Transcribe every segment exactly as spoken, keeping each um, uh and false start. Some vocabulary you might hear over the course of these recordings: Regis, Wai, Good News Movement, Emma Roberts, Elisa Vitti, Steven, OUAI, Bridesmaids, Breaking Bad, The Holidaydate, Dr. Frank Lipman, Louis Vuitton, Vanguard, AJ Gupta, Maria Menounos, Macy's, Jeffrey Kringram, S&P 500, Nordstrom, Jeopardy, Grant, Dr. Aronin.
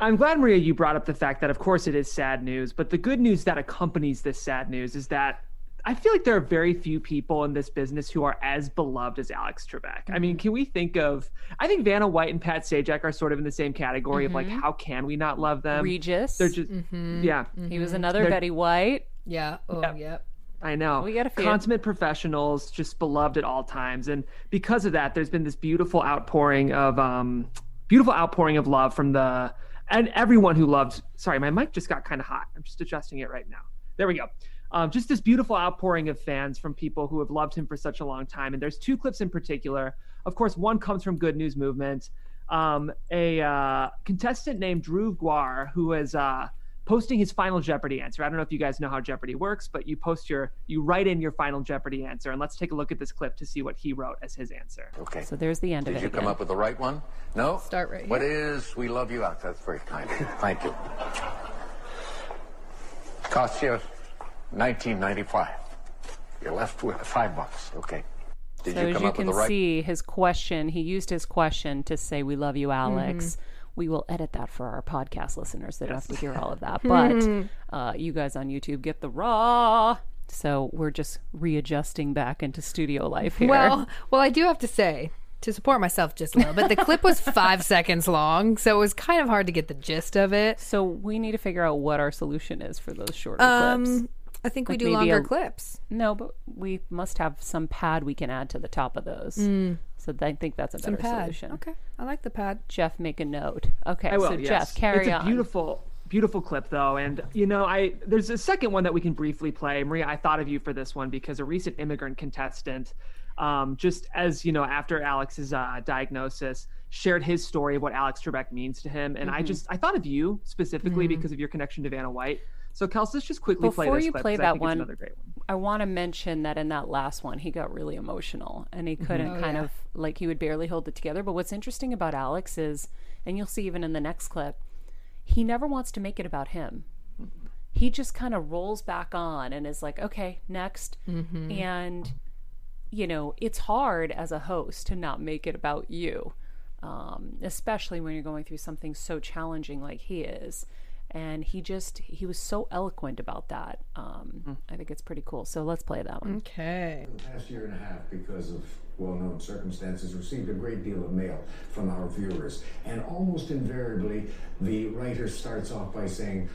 I'm glad, Maria, you brought up the fact that, of course, it is sad news, but the good news that accompanies this sad news is that I feel like there are very few people in this business who are as beloved as Alex Trebek. Mm-hmm. I mean, can we think of, I think Vanna White and Pat Sajak are sort of in the same category mm-hmm. of like, how can we not love them? Regis. They're just, mm-hmm. yeah. Mm-hmm. He was another They're, Betty White. Yeah. Oh, yep. yep. I know. We got a few. Consummate professionals, just beloved at all times. And because of that, there's been this beautiful outpouring of, um, beautiful outpouring of love from the, and everyone who loved, sorry, my mic just got kind of hot. I'm just adjusting it right now. There we go. Um, just this beautiful outpouring of fans from people who have loved him for such a long time. And there's two clips in particular. Of course, one comes from Good News Movement. Um, a uh, contestant named Drew Guar, who is uh, posting his final Jeopardy answer. I don't know if you guys know how Jeopardy works, but you post your, you write in your final Jeopardy answer. And let's take a look at this clip to see what he wrote as his answer. Okay. So there's the end Did of it. Did you again. come up with the right one? No? Start right here. What is We Love You Out? That's very kind. Thank you. Cost you nineteen ninety-five. You're left with five bucks. Okay. Did so you come you up with the right? So as you can see, his question, he used his question to say, we love you, Alex. Mm-hmm. We will edit that for our podcast listeners. They don't have to hear all of that. But uh, you guys on YouTube get the raw. So we're just readjusting back into studio life here. Well, well, I do have to say, to support myself just a little bit, the clip was five seconds long. So it was kind of hard to get the gist of it. So we need to figure out what our solution is for those shorter um, clips. I think like we do longer a, clips. No, but we must have some pad we can add to the top of those. Mm. So I think that's a some better pad. solution. Okay, I like the pad. Jeff, make a note. Okay, I will, so yes. Jeff, carry it's on. It's a beautiful, beautiful clip, though. And, you know, I there's a second one that we can briefly play. Maria, I thought of you for this one because a recent immigrant contestant, um, just as, you know, after Alex's uh, diagnosis, shared his story of what Alex Trebek means to him. And mm-hmm. I just, I thought of you specifically mm-hmm. because of your connection to Vanna White. So, Kelsey, let's just quickly Before play this clip. Before you play that I think one, it's another great one, I want to mention that in that last one, he got really emotional and he couldn't mm-hmm. oh, kind yeah. of, like, he would barely hold it together. But what's interesting about Alex is, and you'll see even in the next clip, he never wants to make it about him. Mm-hmm. He just kind of rolls back on and is like, okay, next. Mm-hmm. And, you know, it's hard as a host to not make it about you, um, especially when you're going through something so challenging like he is. And he just, he was so eloquent about that. Um, mm. I think it's pretty cool. So let's play that one. Okay. The past year and a half, because of well-known circumstances, received a great deal of mail from our viewers. And almost invariably, the writer starts off by saying,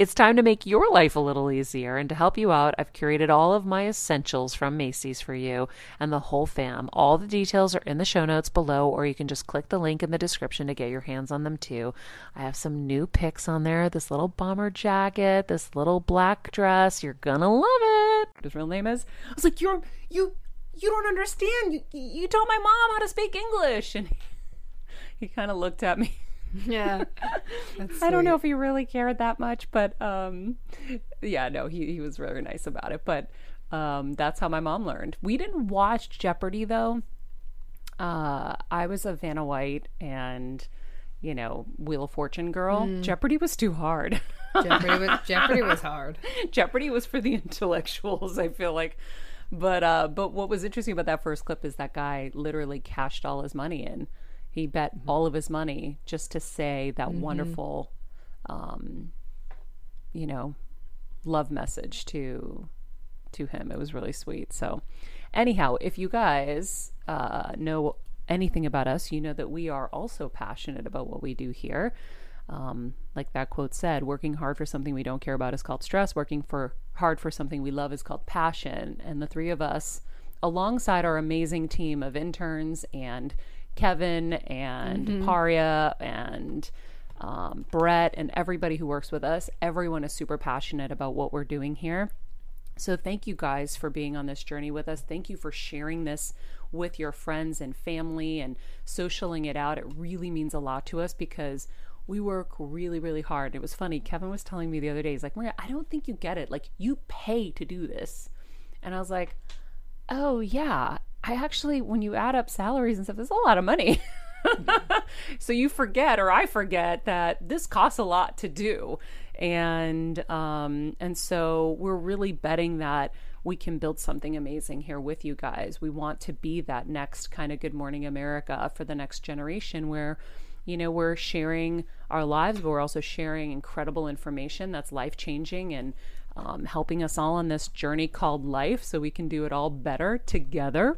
it's time to make your life a little easier. And to help you out, I've curated all of my essentials from Macy's for you and the whole fam. All the details are in the show notes below, or you can just click the link in the description to get your hands on them too. I have some new picks on there. This little bomber jacket, this little black dress. You're gonna love it. His real name is? I was like, you're, you, you don't understand. You, you taught my mom how to speak English. And he, he kind of looked at me. Yeah. I don't know if he really cared that much, but um yeah, no, he, he was really nice about it. But um that's how my mom learned. We didn't watch Jeopardy though. Uh I was a Vanna White and, you know, Wheel of Fortune girl. Mm. Jeopardy was too hard. Jeopardy was Jeopardy was hard. Jeopardy was for the intellectuals, I feel like. But uh but what was interesting about that first clip is that guy literally cashed all his money in. He bet all of his money just to say that mm-hmm. wonderful, um, you know, love message to to him. It was really sweet. So anyhow, if you guys uh, know anything about us, you know that we are also passionate about what we do here. Um, like that quote said, working hard for something we don't care about is called stress. Working for hard for something we love is called passion. And the three of us, alongside our amazing team of interns and Kevin and mm-hmm. Paria and um, Brett and everybody who works with us, everyone is super passionate about what we're doing here. So thank you guys for being on this journey with us. Thank you for sharing this with your friends and family and socialing it out. It really means a lot to us because we work really, really hard. It was funny. Kevin was telling me the other day, he's like, Maria, I don't think you get it. Like, you pay to do this. And I was like, oh, yeah. I actually, when you add up salaries and stuff, there's a lot of money. So you forget, or I forget, that this costs a lot to do. And um, and so we're really betting that we can build something amazing here with you guys. We want to be that next kind of Good Morning America for the next generation where, you know, we're sharing our lives, but we're also sharing incredible information that's life-changing and Um, helping us all on this journey called life so we can do it all better together.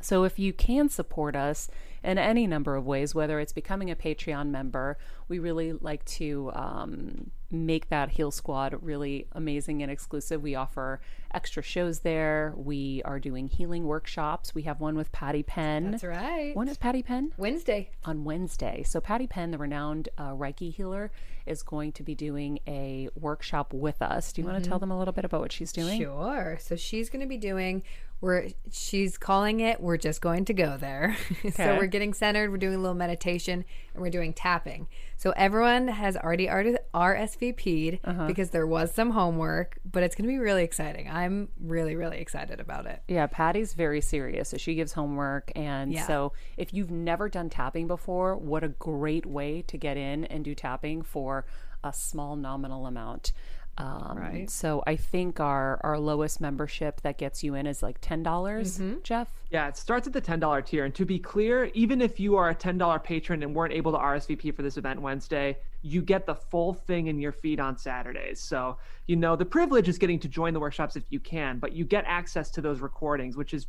So if you can support us in any number of ways, whether it's becoming a Patreon member, we really like to um, make that Heal Squad really amazing and exclusive. We offer extra shows there. We are doing healing workshops. We have one with Patty Penn. That's right. When is Patty Penn? Wednesday. On Wednesday. So Patty Penn, the renowned uh, Reiki healer, is going to be doing a workshop with us. Do you mm-hmm. want to tell them a little bit about what she's doing? Sure. So she's going to be doing, we're, she's calling it, we're just going to go there. Okay. So we're getting centered, we're doing a little meditation, and we're doing tapping. So everyone has already R S V P'd uh-huh. because there was some homework, but it's going to be really exciting. I'm really, really excited about it. Yeah, Patty's very serious, so she gives homework. And yeah. so if you've never done tapping before, what a great way to get in and do tapping for a small nominal amount. Um, right. So I think our, our lowest membership that gets you in is like ten dollars, mm-hmm. Jeff? Yeah, it starts at the ten dollars tier. And to be clear, even if you are a ten dollars patron and weren't able to R S V P for this event Wednesday, you get the full thing in your feed on Saturdays. So, you know, the privilege is getting to join the workshops if you can, but you get access to those recordings, which is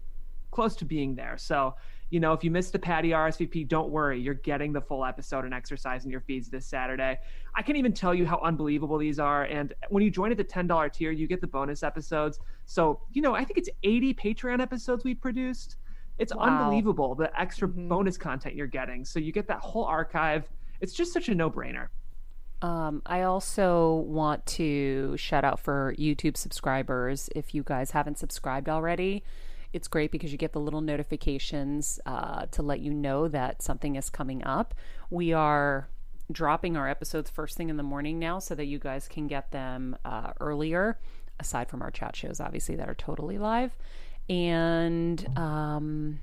close to being there. So, you know, if you missed the Patty R S V P, don't worry. You're getting the full episode and exercise in your feeds this Saturday. I can't even tell you how unbelievable these are. And when you join at the ten dollars tier, you get the bonus episodes. So, you know, I think it's eighty Patreon episodes we produced. It's wow. unbelievable the extra mm-hmm. bonus content you're getting. So you get that whole archive. It's just such a no-brainer. Um, I also want to shout out for YouTube subscribers. If you guys haven't subscribed already, it's great because you get the little notifications uh, to let you know that something is coming up. We are dropping our episodes first thing in the morning now so that you guys can get them uh, earlier, aside from our chat shows, obviously, that are totally live. And um,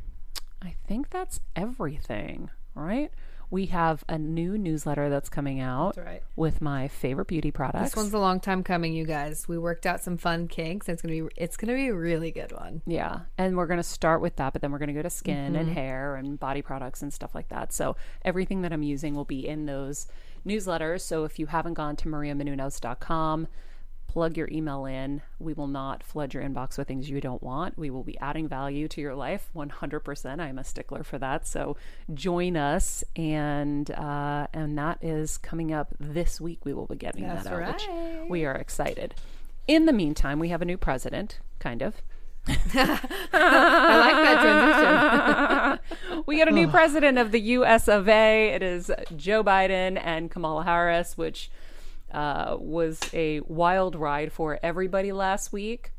I think that's everything, right? We have a new newsletter that's coming out that's right. with my favorite beauty products. This one's a long time coming, you guys. We worked out some fun kinks. It's gonna be it's gonna be a really good one. Yeah, and we're gonna start with that, but then we're gonna go to skin mm-hmm. and hair and body products and stuff like that. So everything that I'm using will be in those newsletters. So if you haven't gone to maria menounos dot com, plug your email in. We will not flood your inbox with things you don't want. We will be adding value to your life one hundred percent. I'm a stickler for that. So join us. And uh, and that is coming up this week. We will be getting That's that out. Right. Which we are excited. In the meantime, we have a new president, kind of. I like that transition. We got a new oh. president of the U S of A. It is Joe Biden and Kamala Harris, which... Uh, was a wild ride for everybody last week.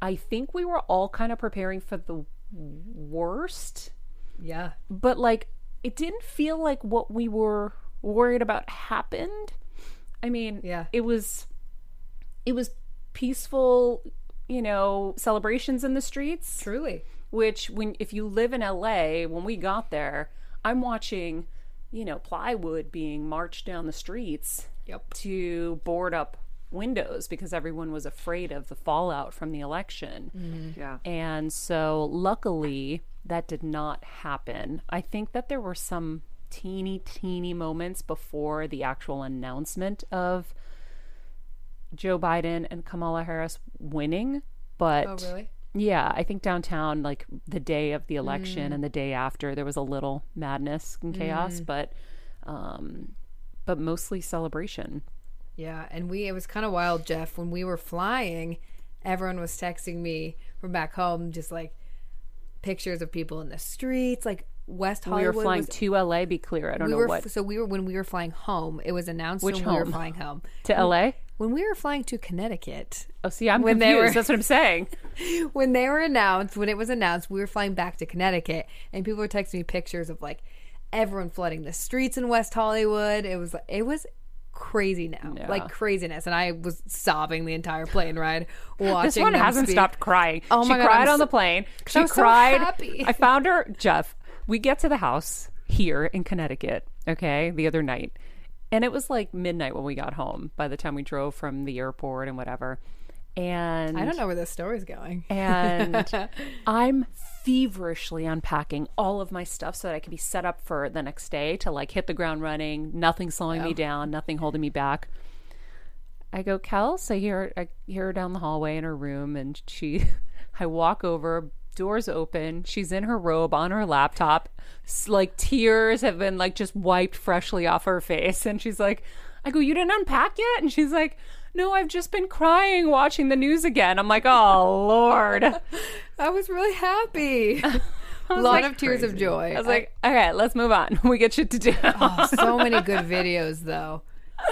I think we were all kind of preparing for the worst. Yeah. But like, it didn't feel like what we were worried about happened. I mean, yeah. it was, it was peaceful, you know, celebrations in the streets. Truly. Which when, if you live in L A, when we got there, I'm watching, you know, plywood being marched down the streets. Yep. To board up windows because everyone was afraid of the fallout from the election. Mm-hmm. Yeah. And so luckily that did not happen. I think that there were some teeny, teeny moments before the actual announcement of Joe Biden and Kamala Harris winning. But oh, really? Yeah, I think downtown, like the day of the election mm. and the day after, there was a little madness and chaos. Mm. But... um but mostly celebration. Yeah, and we, it was kind of wild, Jeff. When we were flying, everyone was texting me from back home, just like pictures of people in the streets, like West Hollywood. We were flying was, to L A, be clear. I don't we know were, what. So we were, when we were flying home, it was announced Which when home? we were flying home. To when, L A? When we were flying to Connecticut. Oh, see, I'm when confused. They were, that's what I'm saying. When they were announced, when it was announced, we were flying back to Connecticut, and people were texting me pictures of like, everyone flooding the streets in West Hollywood. It was it was crazy now, yeah. like craziness. And I was sobbing the entire plane ride watching. This one hasn't speak. stopped crying. Oh my she God, cried so, on the plane. She I cried. So happy. I found her, Jeff. We get to the house here in Connecticut, okay, the other night, and it was like midnight when we got home. By the time we drove from the airport and whatever. And I don't know where this story's going. And I'm feverishly unpacking all of my stuff so that I can be set up for the next day to like hit the ground running, nothing slowing oh. me down, nothing holding me back. I go, Kels, I hear, I hear her down the hallway in her room, and she, I walk over, doors open, she's in her robe on her laptop, like tears have been like just wiped freshly off her face. And she's like, I go, you didn't unpack yet? And she's like, no, I've just been crying watching the news again. I'm like, oh, Lord. I was really happy. A lot like, of tears crazy. of joy. I was I, like, all right, let's move on. We get shit to do. Oh, so many good videos, though.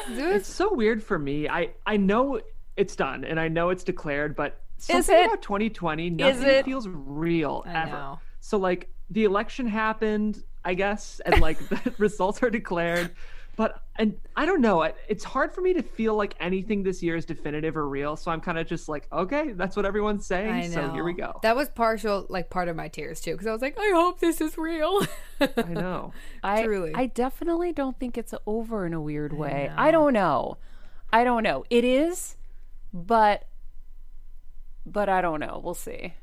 It's so weird for me. I, I know it's done, and I know it's declared, but something Is it? about twenty twenty, nothing feels real I ever. Know. So, like, the election happened, I guess, and, like, the results are declared. But and I don't know. It, it's hard for me to feel like anything this year is definitive or real. So I'm kind of just like, okay, that's what everyone's saying. I know. So here we go. That was partial, like part of my tears too, because I was like, I hope this is real. I know. I, Truly, I definitely don't think it's over in a weird way. I, I don't know. I don't know. It is, but but I don't know. We'll see.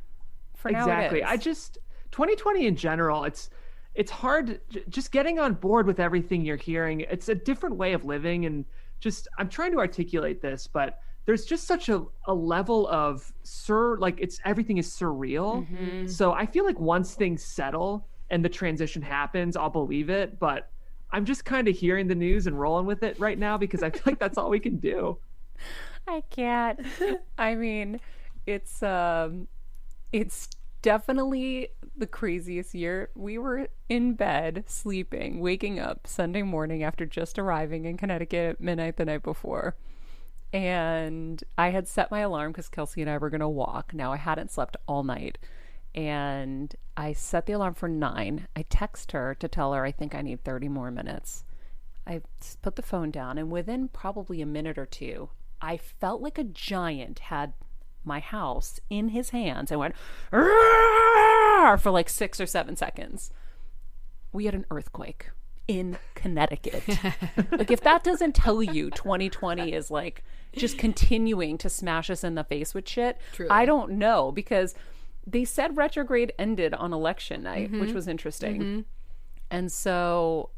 For now, exactly. I just twenty twenty in general. It's. It's hard just getting on board with everything you're hearing. It's a different way of living, and just I'm trying to articulate this, but there's just such a, a level of sur like it's everything is surreal. Mm-hmm. So I feel like once things settle and the transition happens, I'll believe it. But I'm just kind of hearing the news and rolling with it right now because I feel like that's all we can do. I can't. I mean, it's um, it's definitely the craziest year. We were in bed, sleeping, waking up Sunday morning after just arriving in Connecticut at midnight the night before. And I had set my alarm because Kelsey and I were going to walk. Now, I hadn't slept all night. And I set the alarm for nine. I text her to tell her I think I need thirty more minutes. I put the phone down, and within probably a minute or two, I felt like a giant had my house in his hands and went for like six or seven seconds. We had an earthquake in Connecticut. Like, if that doesn't tell you twenty twenty is like just continuing to smash us in the face with shit, truly, I don't know, because they said retrograde ended on election night, mm-hmm. which was interesting. Mm-hmm. And so,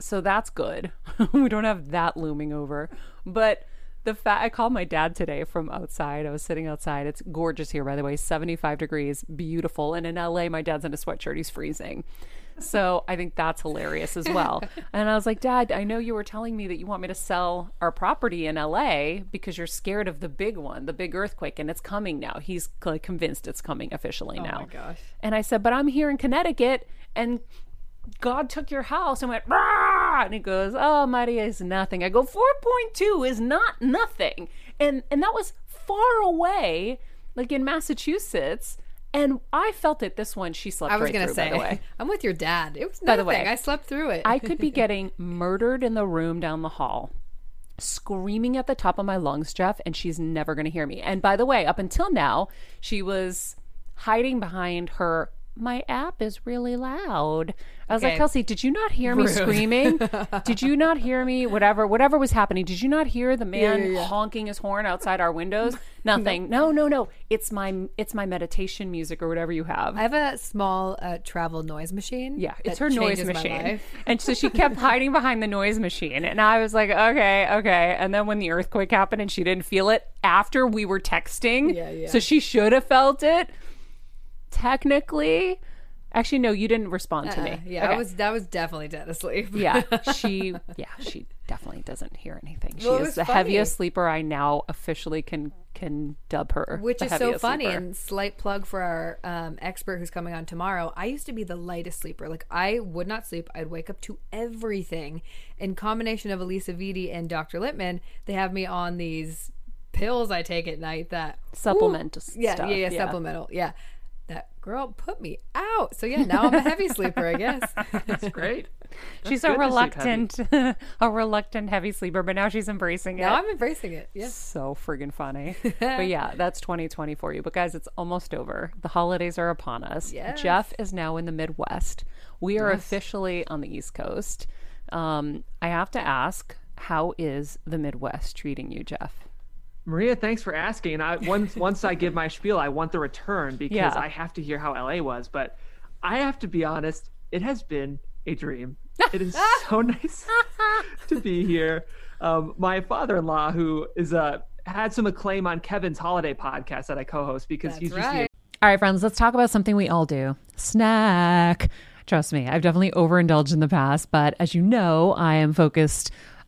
so that's good. We don't have that looming over. But the fact, I called my dad today from outside. I was sitting outside. It's gorgeous here, by the way, seventy-five degrees, beautiful. And in L A, my dad's in a sweatshirt. He's freezing. So I think that's hilarious as well. And I was like, Dad, I know you were telling me that you want me to sell our property in L A because you're scared of the big one, the big earthquake, and it's coming now. He's like convinced it's coming officially now. Oh my gosh. And I said, but I'm here in Connecticut and God took your house and went, rah! And he goes, oh, Maria is nothing. I go, four point two is not nothing. And and that was far away, like in Massachusetts. And I felt it. This one, she slept I was right gonna through, say, by the way. I'm with your dad. It was nothing. By the way, I slept through it. I could be getting murdered in the room down the hall, screaming at the top of my lungs, Jeff, and she's never going to hear me. And by the way, up until now, she was hiding behind her, my app is really loud. I was okay. like, Kelsey, did you not hear me Rude. Screaming? Did you not hear me? Whatever, whatever was happening. Did you not hear the man yeah, yeah, yeah. honking his horn outside our windows? Nothing. No, no, no. It's my, it's my meditation music or whatever you have. I have a small uh, travel noise machine. Yeah, it's her noise machine. And so she kept hiding behind the noise machine. And I was like, okay, okay. And then when the earthquake happened and she didn't feel it after we were texting, yeah, yeah. so she should have felt it. Technically, actually, no, you didn't respond to uh, me. Yeah, okay. I was that was definitely dead asleep. yeah, she, yeah, she definitely doesn't hear anything. She well, is the funny. heaviest sleeper. I now officially can can dub her, which is so funny. Sleeper. And slight plug for our um, expert who's coming on tomorrow. I used to be the lightest sleeper. Like, I would not sleep. I'd wake up to everything. In combination of Elisa Vitti and Doctor Lipman, they have me on these pills I take at night that supplement ooh, stuff. Yeah, yeah, yeah, yeah, supplemental. Yeah. That girl put me out. So yeah, now I'm a heavy sleeper, I guess. That's great. That's she's a reluctant, a reluctant heavy sleeper, but now she's embracing now it. Now I'm embracing it. Yes. So friggin' funny. But yeah, that's twenty twenty for you. But guys, it's almost over. The holidays are upon us. Yes. Jeff is now in the Midwest. We are yes. officially on the East Coast. Um, I have to ask, how is the Midwest treating you, Jeff? Maria, thanks for asking. And I, once once I give my spiel, I want the return because yeah. I have to hear how L A was. But I have to be honest, it has been a dream. It is so nice to be here. Um, my father-in-law, who is uh, had some acclaim on Kevin's holiday podcast that I co-host because That's he's just right. All right, friends, let's talk about something we all do. Snack. Trust me, I've definitely overindulged in the past. But as you know, I am focused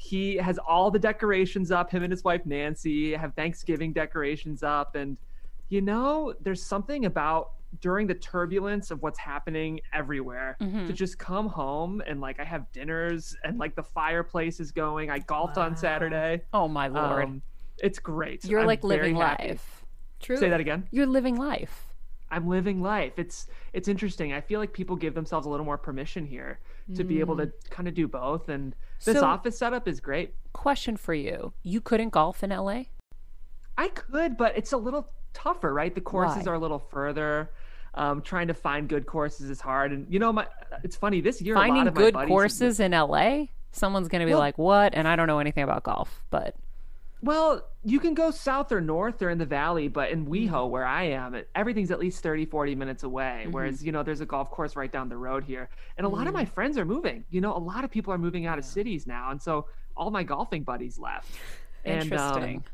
He has all the decorations up. Him and his wife, Nancy, have Thanksgiving decorations up. And, you know, there's something about during the turbulence of what's happening everywhere mm-hmm. to just come home and, like, I have dinners and, like, the fireplace is going. I golfed wow. on Saturday. Oh, my Lord. Um, it's great. You're, I'm like, living life. True. Say that again. You're living life. I'm living life. It's it's interesting. I feel like people give themselves a little more permission here to mm. be able to kind of do both. And this so, office setup is great. Question for you. You couldn't golf in L A? I could, but it's a little tougher, right? The courses Why? Are a little further. Um, trying to find good courses is hard. And you know, my it's funny this year. Finding a lot of good my buddies courses in L A? Someone's going to be well, like, what? And I don't know anything about golf, but. Well, you can go south or north or in the valley, but in WeHo, where I am, it, everything's at least thirty, forty minutes away. Mm-hmm. Whereas, you know, there's a golf course right down the road here. And a mm. lot of my friends are moving. You know, a lot of people are moving out of cities now. And so all my golfing buddies left. Interesting. And, um,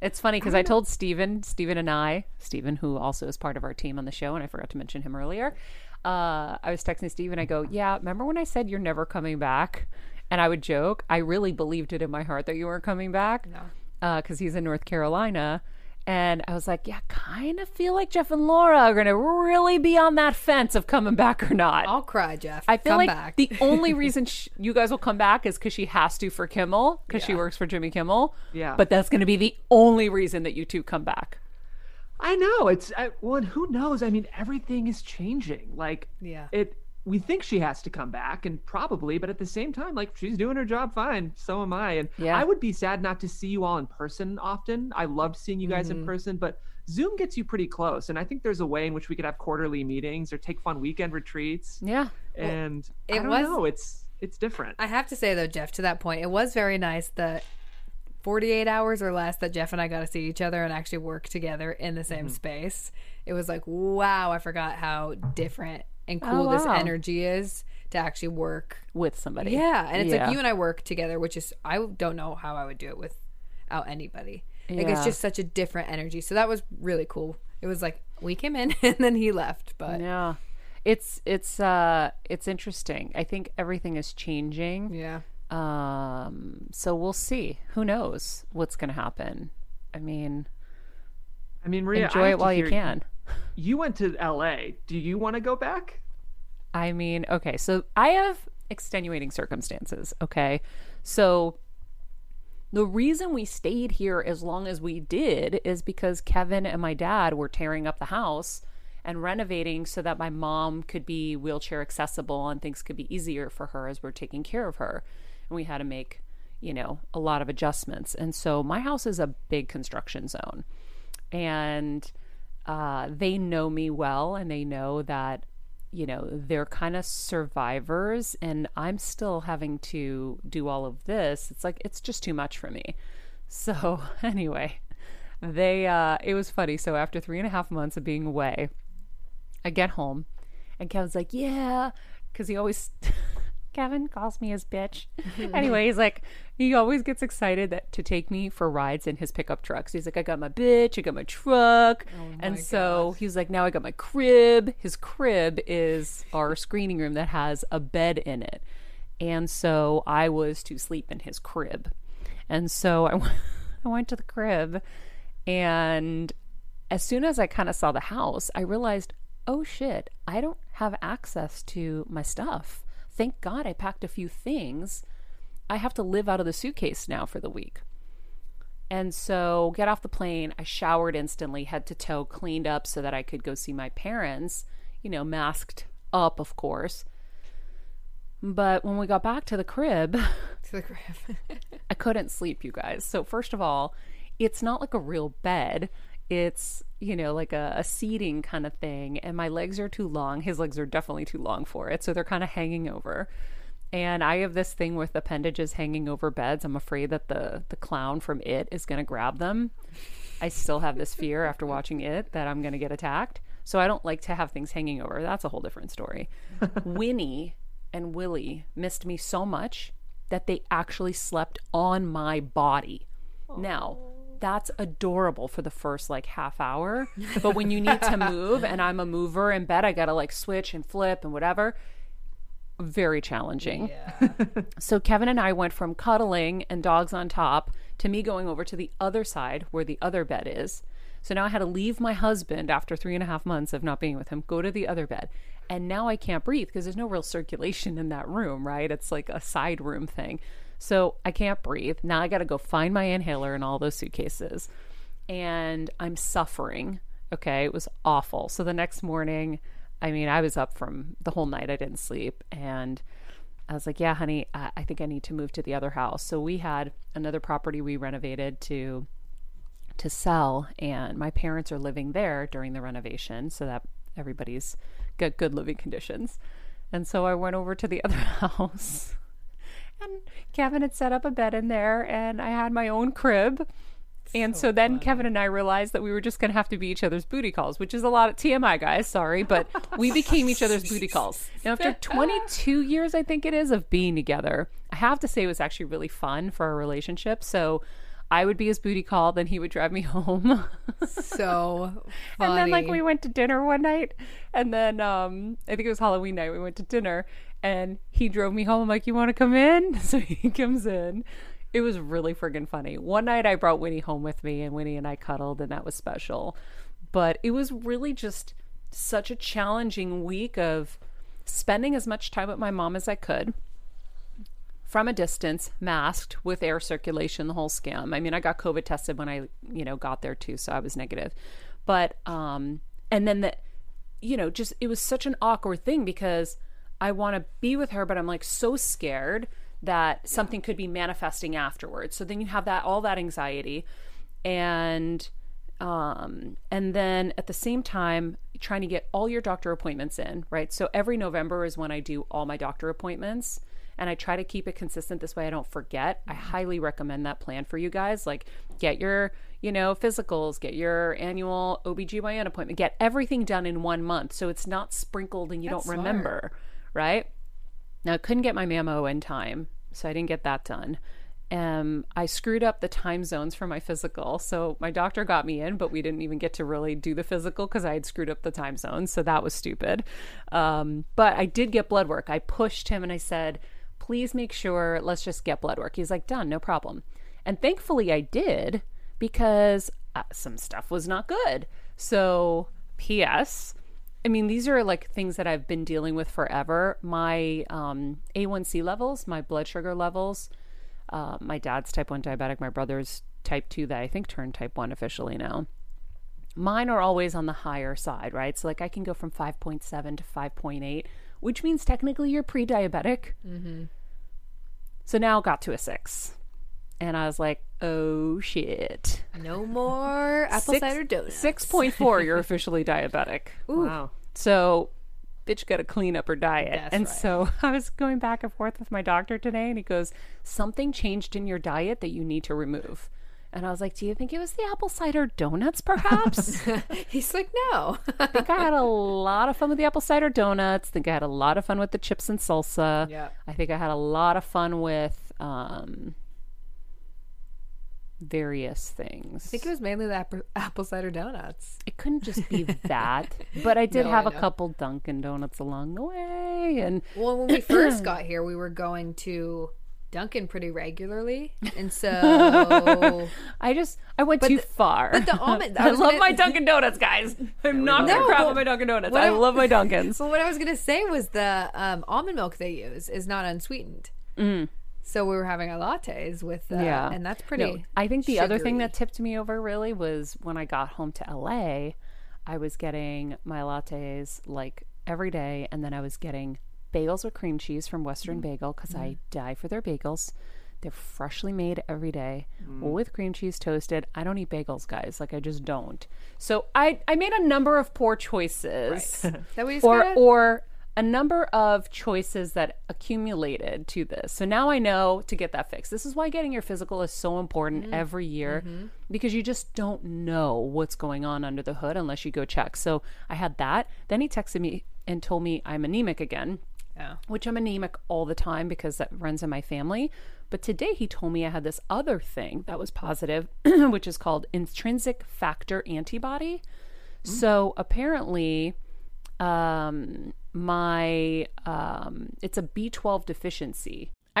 it's funny because I, I told Steven, Steven and I, Steven, who also is part of our team on the show, and I forgot to mention him earlier. Uh, I was texting Steven. I go, yeah, remember when I said you're never coming back? And I would joke, I really believed it in my heart that you weren't coming back. No. Because uh, he's in North Carolina. And I was like, yeah, kind of feel like Jeff and Laura are going to really be on that fence of coming back or not. I'll cry, Jeff. I feel come like back. The only reason she, you guys will come back is because she has to for Kimmel, because yeah. she works for Jimmy Kimmel. Yeah. But that's going to be the only reason that you two come back. I know. It's I, well, and who knows? I mean, everything is changing. Like, yeah. it. We think she has to come back, and probably, but at the same time, like, she's doing her job fine. So am I. And yeah. I would be sad not to see you all in person often. I loved seeing you guys mm-hmm. in person, but Zoom gets you pretty close. And I think there's a way in which we could have quarterly meetings or take fun weekend retreats. Yeah. And it I don't was, know. It's, it's different. I have to say, though, Jeff, to that point, it was very nice that forty-eight hours or less that Jeff and I got to see each other and actually work together in the same mm-hmm. space. It was like, wow, I forgot how different and cool oh, wow. this energy is to actually work with somebody. Yeah. And it's yeah. like you and I work together, which is, I don't know how I would do it without anybody. Yeah. Like, it's just such a different energy. So that was really cool. It was like, we came in and then he left, but yeah, it's, it's, uh, it's interesting. I think everything is changing. Yeah. Um, so we'll see. Who knows what's going to happen. I mean, I mean, Maria, enjoy I it while you can. You. You went to L A. Do you want to go back? I mean, okay, so I have extenuating circumstances, okay? So the reason we stayed here as long as we did is because Kevin and my dad were tearing up the house and renovating so that my mom could be wheelchair accessible and things could be easier for her as we're taking care of her. And we had to make, you know, a lot of adjustments. And so my house is a big construction zone. And Uh, they know me well, and they know that, you know, they're kind of survivors, and I'm still having to do all of this. It's like, it's just too much for me. So anyway, they, uh, it was funny. So after three and a half months of being away, I get home and Kevin's like, yeah, because he always, Kevin calls me his bitch. Anyway, he's like, he always gets excited that to take me for rides in his pickup truck. So he's like, I got my bitch, I got my truck. Oh my and so gosh. He was like, now I got my crib. His crib is our screening room that has a bed in it. And so I was to sleep in his crib. And so I went, I went to the crib. And as soon as I kind of saw the house, I realized, oh shit, I don't have access to my stuff. Thank God I packed a few things. I have to live out of the suitcase now for the week. And so get off the plane. I showered instantly, head to toe, cleaned up so that I could go see my parents, you know, masked up, of course. But when we got back to the crib, to the crib. I couldn't sleep, you guys. So first of all, it's not like a real bed. It's, you know, like a, a seating kind of thing. And my legs are too long. His legs are definitely too long for it. So they're kind of hanging over. And I have this thing with appendages hanging over beds. I'm afraid that the, the clown from It is going to grab them. I still have this fear after watching It that I'm going to get attacked. So I don't like to have things hanging over. That's a whole different story. Winnie and Willie missed me so much that they actually slept on my body. Aww. Now, that's adorable for the first like half hour, but when you need to move, and I'm a mover in bed, I gotta like switch and flip and whatever. Very challenging. Yeah. So Kevin and I went from cuddling and dogs on top to me going over to the other side where the other bed is. So now I had to leave my husband after three and a half months of not being with him, go to the other bed. And now I can't breathe because there's no real circulation in that room, right? It's like a side room thing. So I can't breathe. Now I got to go find my inhaler in all those suitcases. And I'm suffering. Okay. It was awful. So the next morning, I mean, I was up from the whole night. I didn't sleep. And I was like, yeah, honey, I, I think I need to move to the other house. So we had another property we renovated to, to sell. And my parents are living there during the renovation so that everybody's got good living conditions. And so I went over to the other house and Kevin had set up a bed in there and I had my own crib. And so, so then funny. Kevin and I realized that we were just going to have to be each other's booty calls, which is a lot of T M I, guys. Sorry, but we became each other's booty calls. Now, after twenty-two years, I think it is, of being together, I have to say it was actually really fun for our relationship. So I would be his booty call, then he would drive me home. So funny. And then, like, we went to dinner one night, and then um, I think it was Halloween night. We went to dinner, and he drove me home. I'm like, you want to come in? So he comes in. It was really friggin' funny. One night I brought Winnie home with me and Winnie and I cuddled and that was special. But it was really just such a challenging week of spending as much time with my mom as I could from a distance, masked with air circulation, the whole scam. I mean, I got COVID tested when I, you know, got there too, so I was negative. But, um, and then the, you know, just, it was such an awkward thing because I want to be with her, but I'm like so scared that something yeah. could be manifesting afterwards. So then you have that, all that anxiety. And, um, and then at the same time, trying to get all your doctor appointments in, right? So every November is when I do all my doctor appointments and I try to keep it consistent. This way I don't forget. I highly recommend that plan for you guys. Like get your, you know, physicals, get your annual O B G Y N appointment, get everything done in one month. So it's not sprinkled and you That's don't smart. remember, right? Now, I couldn't get my mammo in time, so I didn't get that done. Um, I screwed up the time zones for my physical. So my doctor got me in, but we didn't even get to really do the physical because I had screwed up the time zones. So that was stupid. Um, but I did get blood work. I pushed him and I said, please make sure, let's just get blood work. He's like, done, no problem. And thankfully I did because uh, some stuff was not good. So P S I mean, these are like things that I've been dealing with forever. My um, A one C levels, my blood sugar levels, uh, my dad's type one diabetic, my brother's type two that I think turned type one officially now. Mine are always on the higher side, right? So like I can go from five point seven to five point eight, which means technically you're pre-diabetic. Mm-hmm. So now got to a six. And I was like, oh, shit. No more apple Six, cider donuts. six point four, you're officially diabetic. Ooh. Wow. So, bitch got to clean up her diet. That's and right. So I was going back and forth with my doctor today, and he goes, something changed in your diet that you need to remove. And I was like, do you think it was the apple cider donuts, perhaps? He's like, no. I think I had a lot of fun with the apple cider donuts. I think I had a lot of fun with the chips and salsa. Yep. I think I had a lot of fun with... Um, various things. I think it was mainly the ap- apple cider donuts. It couldn't just be that, but I did no, have I a couple Dunkin' Donuts along the way. And well, when we first got here, we were going to Dunkin' pretty regularly, and so I just I went but too the, far. But the almond, I, I love gonna... my Dunkin' Donuts, guys. I'm not gonna crap on my Dunkin' Donuts. I, I love my Dunkins. Well, what I was gonna say was the um, almond milk they use is not unsweetened. Mm. So we were having our lattes with, uh, yeah. and that's pretty no, I think the sugary. Other thing that tipped me over really was when I got home to L A, I was getting my lattes like every day. And then I was getting bagels with cream cheese from Western mm. Bagel because mm. I die for their bagels. They're freshly made every day mm. with cream cheese toasted. I don't eat bagels, guys. Like I just don't. So I, I made a number of poor choices right. that we just or, gotta- or, a number of choices that accumulated to this. So now I know to get that fixed. This is why getting your physical is so important mm-hmm. every year mm-hmm. because you just don't know what's going on under the hood unless you go check. So I had that. Then he texted me and told me I'm anemic again, yeah. which I'm anemic all the time because that runs in my family. But today he told me I had this other thing that was positive, which is called intrinsic factor antibody. Mm-hmm. So apparently... Um, my, um, it's a B twelve deficiency. I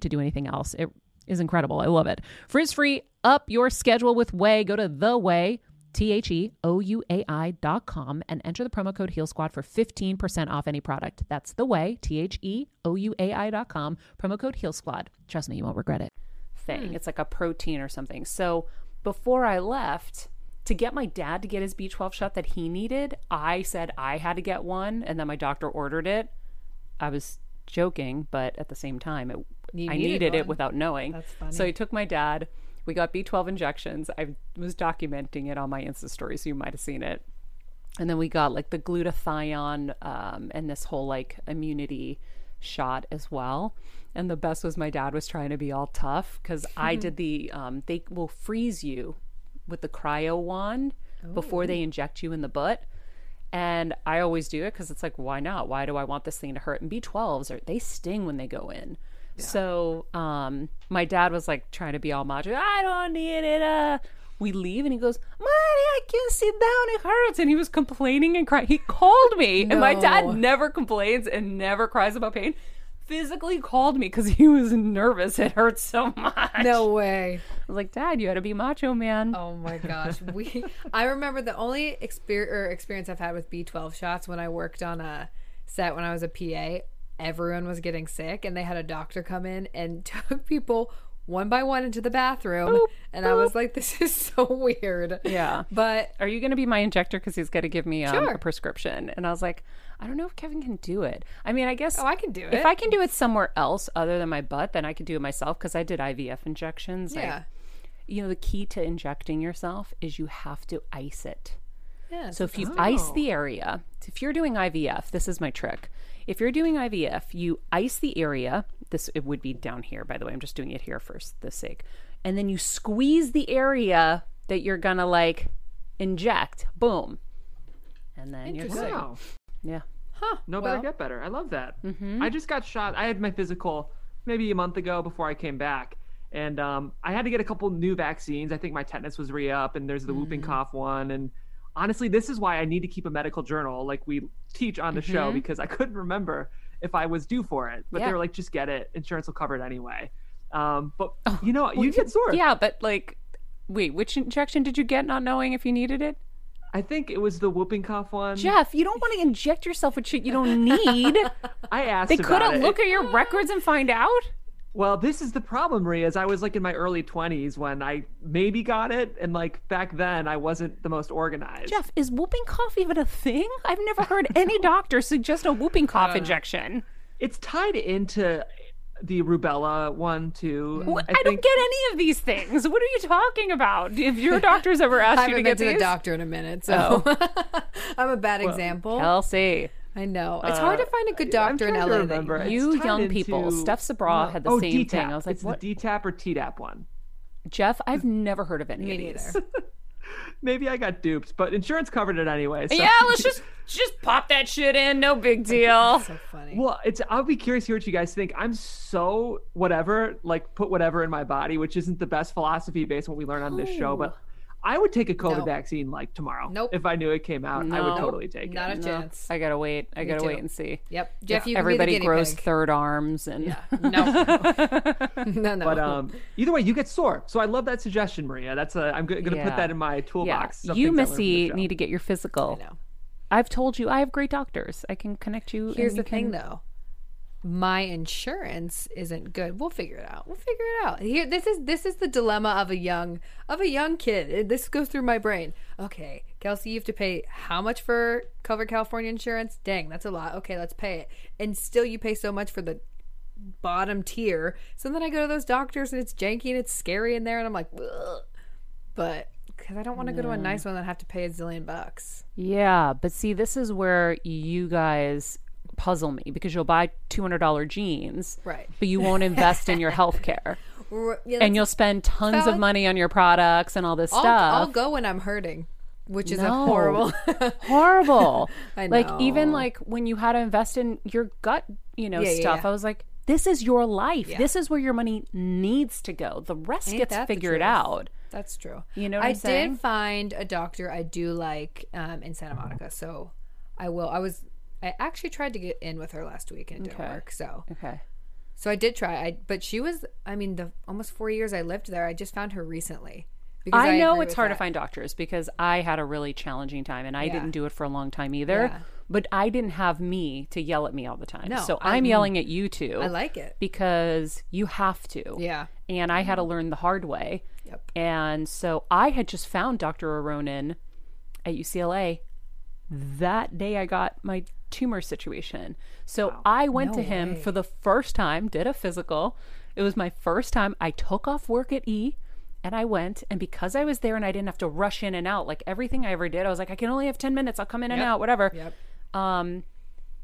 to do anything else. It is incredible. I love it. Frizz-free, up your schedule with Wai. Go to the Wai, T H E O U A I dot com, and enter the promo code Heel Squad for fifteen percent off any product. That's the Wai, T H E O U A I dot com, promo code Heel Squad. Trust me, you won't regret it. Thing. It's like a protein or something. So before I left to get my dad to get his B twelve shot that he needed, I said I had to get one, and then my doctor ordered it. I was joking, but at the same time, it, I needed it without knowing. That's funny. So I took my dad. We got B twelve injections. I was documenting it on my Insta story, so you might have seen it. And then we got like the glutathione um, and this whole like immunity shot as well. And the best was my dad was trying to be all tough because I did the, um, they will freeze you with the cryo wand oh. before they inject you in the butt. And I always do it because it's like, why not? Why do I want this thing to hurt? And B twelves, are they sting when they go in. Yeah. So um, my dad was like trying to be all macho. I don't need it. Uh. We leave and he goes, Mommy, I can't sit down. It hurts. And he was complaining and crying. He called me. No. And my dad never complains and never cries about pain. Physically called me because he was nervous. It hurt so much. No Wai. I was like, Dad, you had to be macho, man. Oh my gosh. We. I remember the only experience, or experience I've had with B twelve shots when I worked on a set when I was a P A. Everyone was getting sick, and they had a doctor come in and took people one by one into the bathroom. Boop, and boop. I was like, this is so weird. Yeah. But are you going to be my injector? Because he's going to give me um, sure. a prescription. And I was like, I don't know if Kevin can do it. I mean, I guess. Oh, I can do it. If I can do it somewhere else other than my butt, then I can do it myself because I did I V F injections. Yeah. I, you know, the key to injecting yourself is you have to ice it. Yeah. So if you oh. ice the area, if you're doing I V F, this is my trick. If you're doing I V F, you ice the area. This, it would be down here, by the Wai. I'm just doing it here for the sake. And then you squeeze the area that you're going to like inject. Boom. And then you're good. Wow. Yeah. Huh. No well. better, get better. I love that. Mm-hmm. I just got shot. I had my physical maybe a month ago before I came back. And um, I had to get a couple new vaccines. I think my tetanus was re-up, and there's the mm-hmm. whooping cough one. And honestly, this is why I need to keep a medical journal like we teach on the mm-hmm. show, because I couldn't remember if I was due for it. But yeah. they were like, just get it. Insurance will cover it anyway. Um, but, oh, you know, well, you get sore. Yeah, but like, wait, which injection did you get not knowing if you needed it? I think it was the whooping cough one. Jeff, you don't want to inject yourself with shit you don't need. I asked They couldn't look at your records and find out? Well, this is the problem, Maria, is I was like in my early twenties when I maybe got it. And like back then, I wasn't the most organized. Jeff, is whooping cough even a thing? I've never heard any doctor suggest a whooping cough injection. It's tied into the rubella one, too. Well, I, I don't get any of these things. What are you talking about? If your doctor's ever asked you to get these. I haven't been to the doctor in a minute, so oh. I'm a bad well, example. Kelsey. I know. It's uh, hard to find a good doctor in L A. Remember. You young into, people. Steph Sabra no, had the oh, same D-tap. Thing. I was like, it's what? The D TAP or T TAP one. Jeff, I've never heard of any Me of these. Maybe I got duped, but insurance covered it anyway. So. Yeah, let's just just pop that shit in. No big deal. That's so funny. Well, it's I'll be curious to hear what you guys think. I'm so whatever, like put whatever in my body, which isn't the best philosophy based on what we learn on this oh. show, but I would take a COVID no. vaccine like tomorrow. Nope. If I knew it came out, no. I would totally take Not it. Not a chance. No. I gotta wait. I gotta wait and see. Yep. Jeff, yeah. you everybody grows pig. Third arms and yeah. no, no, no. But um, either Wai, you get sore. So I love that suggestion, Maria. That's a I'm g- gonna yeah. put that in my toolbox. Yeah. You, Missy, need to get your physical. I know. I've told you I have great doctors. I can connect you. Here's and you the can... thing, though. My insurance isn't good. We'll figure it out. We'll figure it out. Here, this is this is the dilemma of a young of a young kid. This goes through my brain. Okay, Kelsey, you have to pay how much for covered California insurance? Dang, that's a lot. Okay, let's pay it. And still, you pay so much for the bottom tier. So then I go to those doctors, and it's janky and it's scary in there, and I'm like, ugh. But because I don't want to no. go to a nice one that I have to pay a zillion bucks. Yeah, but see, this is where you guys. puzzle me, because you'll buy two hundred dollars jeans, right, but you won't invest in your health care. Yeah, and you'll spend tons valid. of money on your products and all this I'll, stuff. I'll go when I'm hurting, which is no. a horrible. Horrible. I know. Like, even like when you had to invest in your gut, you know, yeah, stuff, yeah. I was like, this is your life. Yeah. This is where your money needs to go. The rest Ain't gets figured out. That's true. You know what I I'm saying? I did find a doctor I do like um, in Santa Monica, so I will. I was, I actually tried to get in with her last week and it okay. didn't work, so. Okay. So I did try, I, but she was, I mean, the almost four years I lived there, I just found her recently. Because I, I know it's hard that. to find doctors, because I had a really challenging time, and I yeah. didn't do it for a long time either, yeah. but I didn't have me to yell at me all the time. No, so I'm, I'm yelling at you two. I like it. Because you have to. Yeah. And I had to learn the hard way. Yep. And so I had just found Doctor Aronin at U C L A that day I got my tumor situation. So wow. I went no to him way. for the first time, did a physical. It was my first time. I took off work at E and I went, and because I was there and I didn't have to rush in and out, like everything I ever did, I was like, I can only have ten minutes. I'll come in yep. and out, whatever. Yep. Um,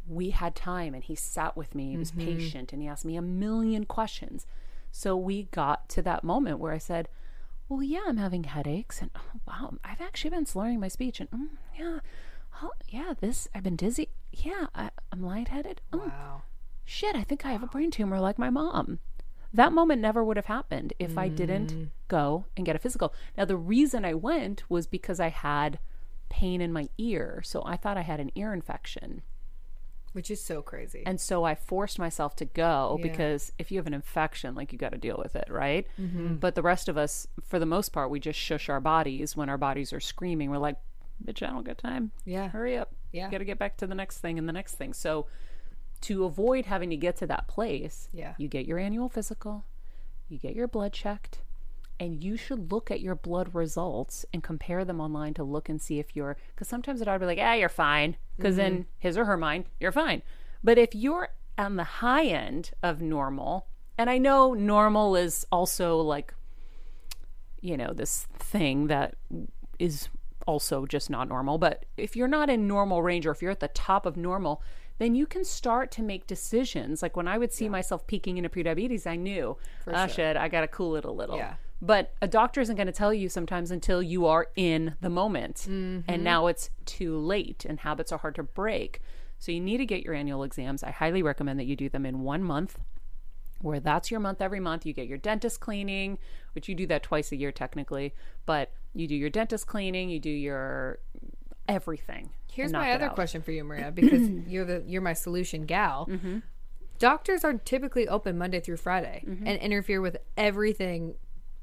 we had time, and he sat with me. He was mm-hmm. patient, and he asked me a million questions. So we got to that moment where I said, well, yeah, I'm having headaches, and oh, wow, I've actually been slurring my speech, and mm, yeah, oh, yeah, this, I've been dizzy. Yeah, I, I'm lightheaded. Mm. Wow. Shit, I think I have a brain tumor like my mom. That moment never would have happened if mm. I didn't go and get a physical. Now, the reason I went was because I had pain in my ear, so I thought I had an ear infection. Which is so crazy. And so I forced myself to go yeah. because if you have an infection, like, you got to deal with it, right? Mm-hmm. But the rest of us, for the most part, we just shush our bodies when our bodies are screaming. We're like, bitch, I don't got time. Yeah. Hurry up. Yeah. Got to get back to the next thing and the next thing. So to avoid having to get to that place, yeah. you get your annual physical, you get your blood checked, and you should look at your blood results and compare them online to look and see if you're, because sometimes it ought to be like, ah, you're fine. Because mm-hmm. in his or her mind, you're fine. But if you're on the high end of normal, and I know normal is also like, you know, this thing that is also just not normal. But if you're not in normal range, or if you're at the top of normal, then you can start to make decisions. Like, when I would see yeah. myself peaking into prediabetes, I knew, For oh, sure. shit, I got to cool it a little. Yeah. But a doctor isn't going to tell you sometimes until you are in the moment. Mm-hmm. And now it's too late, and habits are hard to break. So you need to get your annual exams. I highly recommend that you do them in one month, where that's your month every month. You get your dentist cleaning, which you do that twice a year technically. But you do your dentist cleaning, you do your everything. Here's my other question for you, Maria, because you're the you're my solution gal. Mm-hmm. Doctors are typically open Monday through Friday mm-hmm. and interfere with everything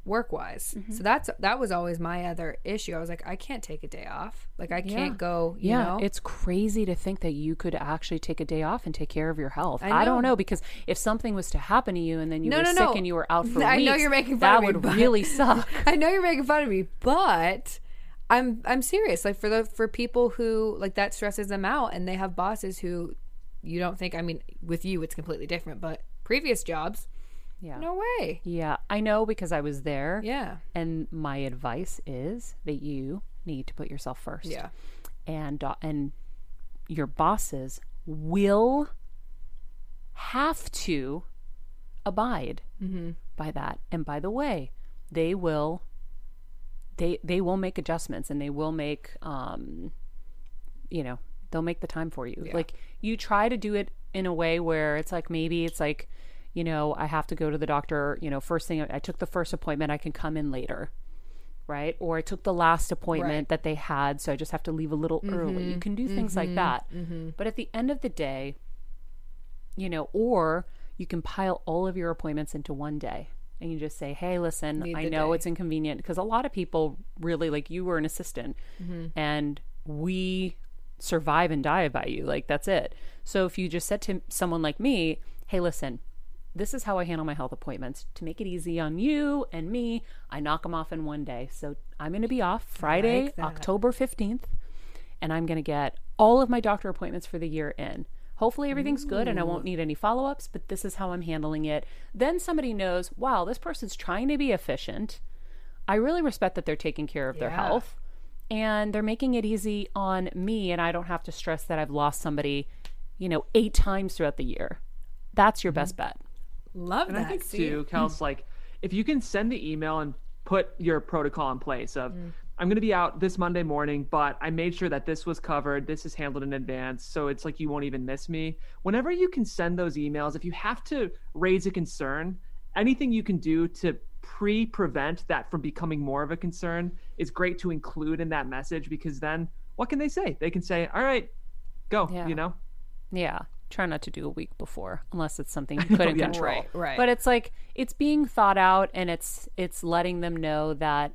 work-wise. Mm-hmm. So that's that was always my other issue. I was like, I can't take a day off. Like, I yeah. can't go, you yeah. know? It's crazy to think that you could actually take a day off and take care of your health. I, know. I don't know, because if something was to happen to you and then you no, were no, sick no. and you were out for I weeks, know you're making fun that of me, would but, really suck. I know you're making fun of me, but I'm I'm serious. Like, for the for people who, like, that stresses them out, and they have bosses who you don't think, I mean, with you it's completely different, but previous jobs, yeah. no way. Yeah, I know, because I was there. Yeah. And my advice is that you need to put yourself first. Yeah. And uh, and your bosses will have to abide mm-hmm. by that. And by the way, they will they they will make adjustments, and they will make um you know, they'll make the time for you. Yeah. Like, you try to do it in a way where it's like, maybe it's like, you know, I have to go to the doctor, you know, first thing, I took the first appointment, I can come in later, right? Or I took the last appointment right. that they had, so I just have to leave a little mm-hmm. early. You can do things mm-hmm. like that. Mm-hmm. But at the end of the day, you know, or you can pile all of your appointments into one day, and you just say, hey, listen, Need I know day. It's inconvenient, because a lot of people really, like, you were an assistant mm-hmm. and we survive and die by you. Like, that's it. So if you just said to someone like me, hey, listen, this is how I handle my health appointments. To make it easy on you and me, I knock them off in one day. So I'm going to be off Friday, like October fifteenth, and I'm going to get all of my doctor appointments for the year in. Hopefully everything's Ooh. good and I won't need any follow-ups, but this is how I'm handling it. Then somebody knows, wow, this person's trying to be efficient. I really respect that they're taking care of yeah. their health, and they're making it easy on me, and I don't have to stress that I've lost somebody you know, eight times throughout the year. That's your best bet. Love and that. And I think see? too, Kels, like if you can send the email and put your protocol in place of, mm. I'm going to be out this Monday morning, but I made sure that this was covered. This is handled in advance. So it's like, you won't even miss me. Whenever you can send those emails, if you have to raise a concern, anything you can do to pre-prevent that from becoming more of a concern is great to include in that message, because then what can they say? They can say, all right, go, yeah. you know? Yeah. Try not to do a week before unless it's something you couldn't yeah, control. Right, right. But it's like, it's being thought out, and it's, it's letting them know that,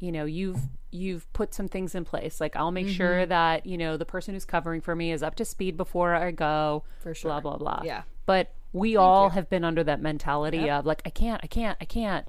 you know, you've, you've put some things in place. Like, I'll make mm-hmm. sure that, you know, the person who's covering for me is up to speed before I go, for sure. blah, blah, blah. Yeah. But we Thank all you. have been under that mentality yep. of like, I can't, I can't, I can't.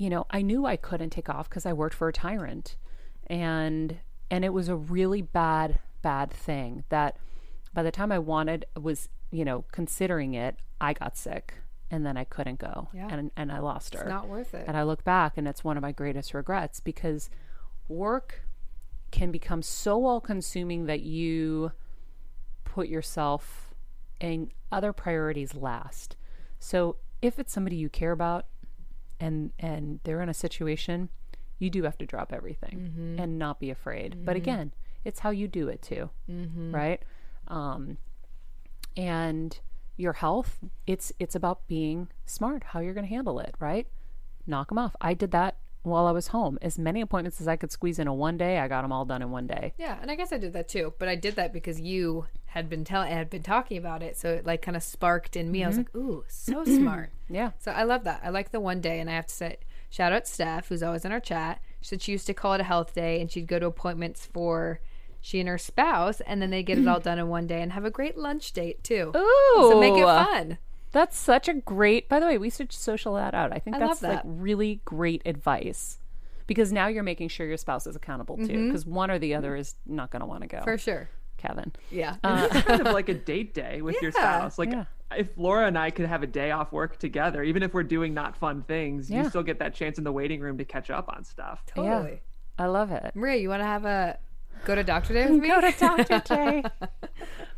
you know, I knew I couldn't take off because I worked for a tyrant, and, and it was a really bad, bad thing that by the time I wanted was, you know, considering it, I got sick, and then I couldn't go yeah. and, and I lost her. It's not worth it. And I look back, and it's one of my greatest regrets, because work can become so all consuming that you put yourself and other priorities last. So if it's somebody you care about, and and they're in a situation, you do have to drop everything mm-hmm. and not be afraid. Mm-hmm. But again, it's how you do it too, mm-hmm. right? Um, and your health, it's it's about being smart, how you're going to handle it, right? Knock them off. I did that while I was home. As many appointments as I could squeeze in a one day, I got them all done in one day. Yeah, and I guess I did that too. But I did that because you had been telling, had been talking about it, so it like kind of sparked in me. Mm-hmm. I was like, "Ooh, so smart!" Yeah. So I love that. I like the one day, and I have to say, shout out Steph, who's always in our chat. She said she used to call it a health day, and she'd go to appointments for she and her spouse, and then they get it all done in one day and have a great lunch date too. Ooh, so make it fun. That's such a great. By the way, we should social that out. I think I that's that. like really great advice, because now you're making sure your spouse is accountable too, because mm-hmm. one or the other is not going to want to go for sure. Kevin. Yeah. Uh, it's kind of like a date day with yeah, your spouse. Like yeah. if Laura and I could have a day off work together, even if we're doing not fun things, yeah. you still get that chance in the waiting room to catch up on stuff. Totally. Yeah. I love it. Maria, you want to have a go to doctor day with me? Go to doctor day.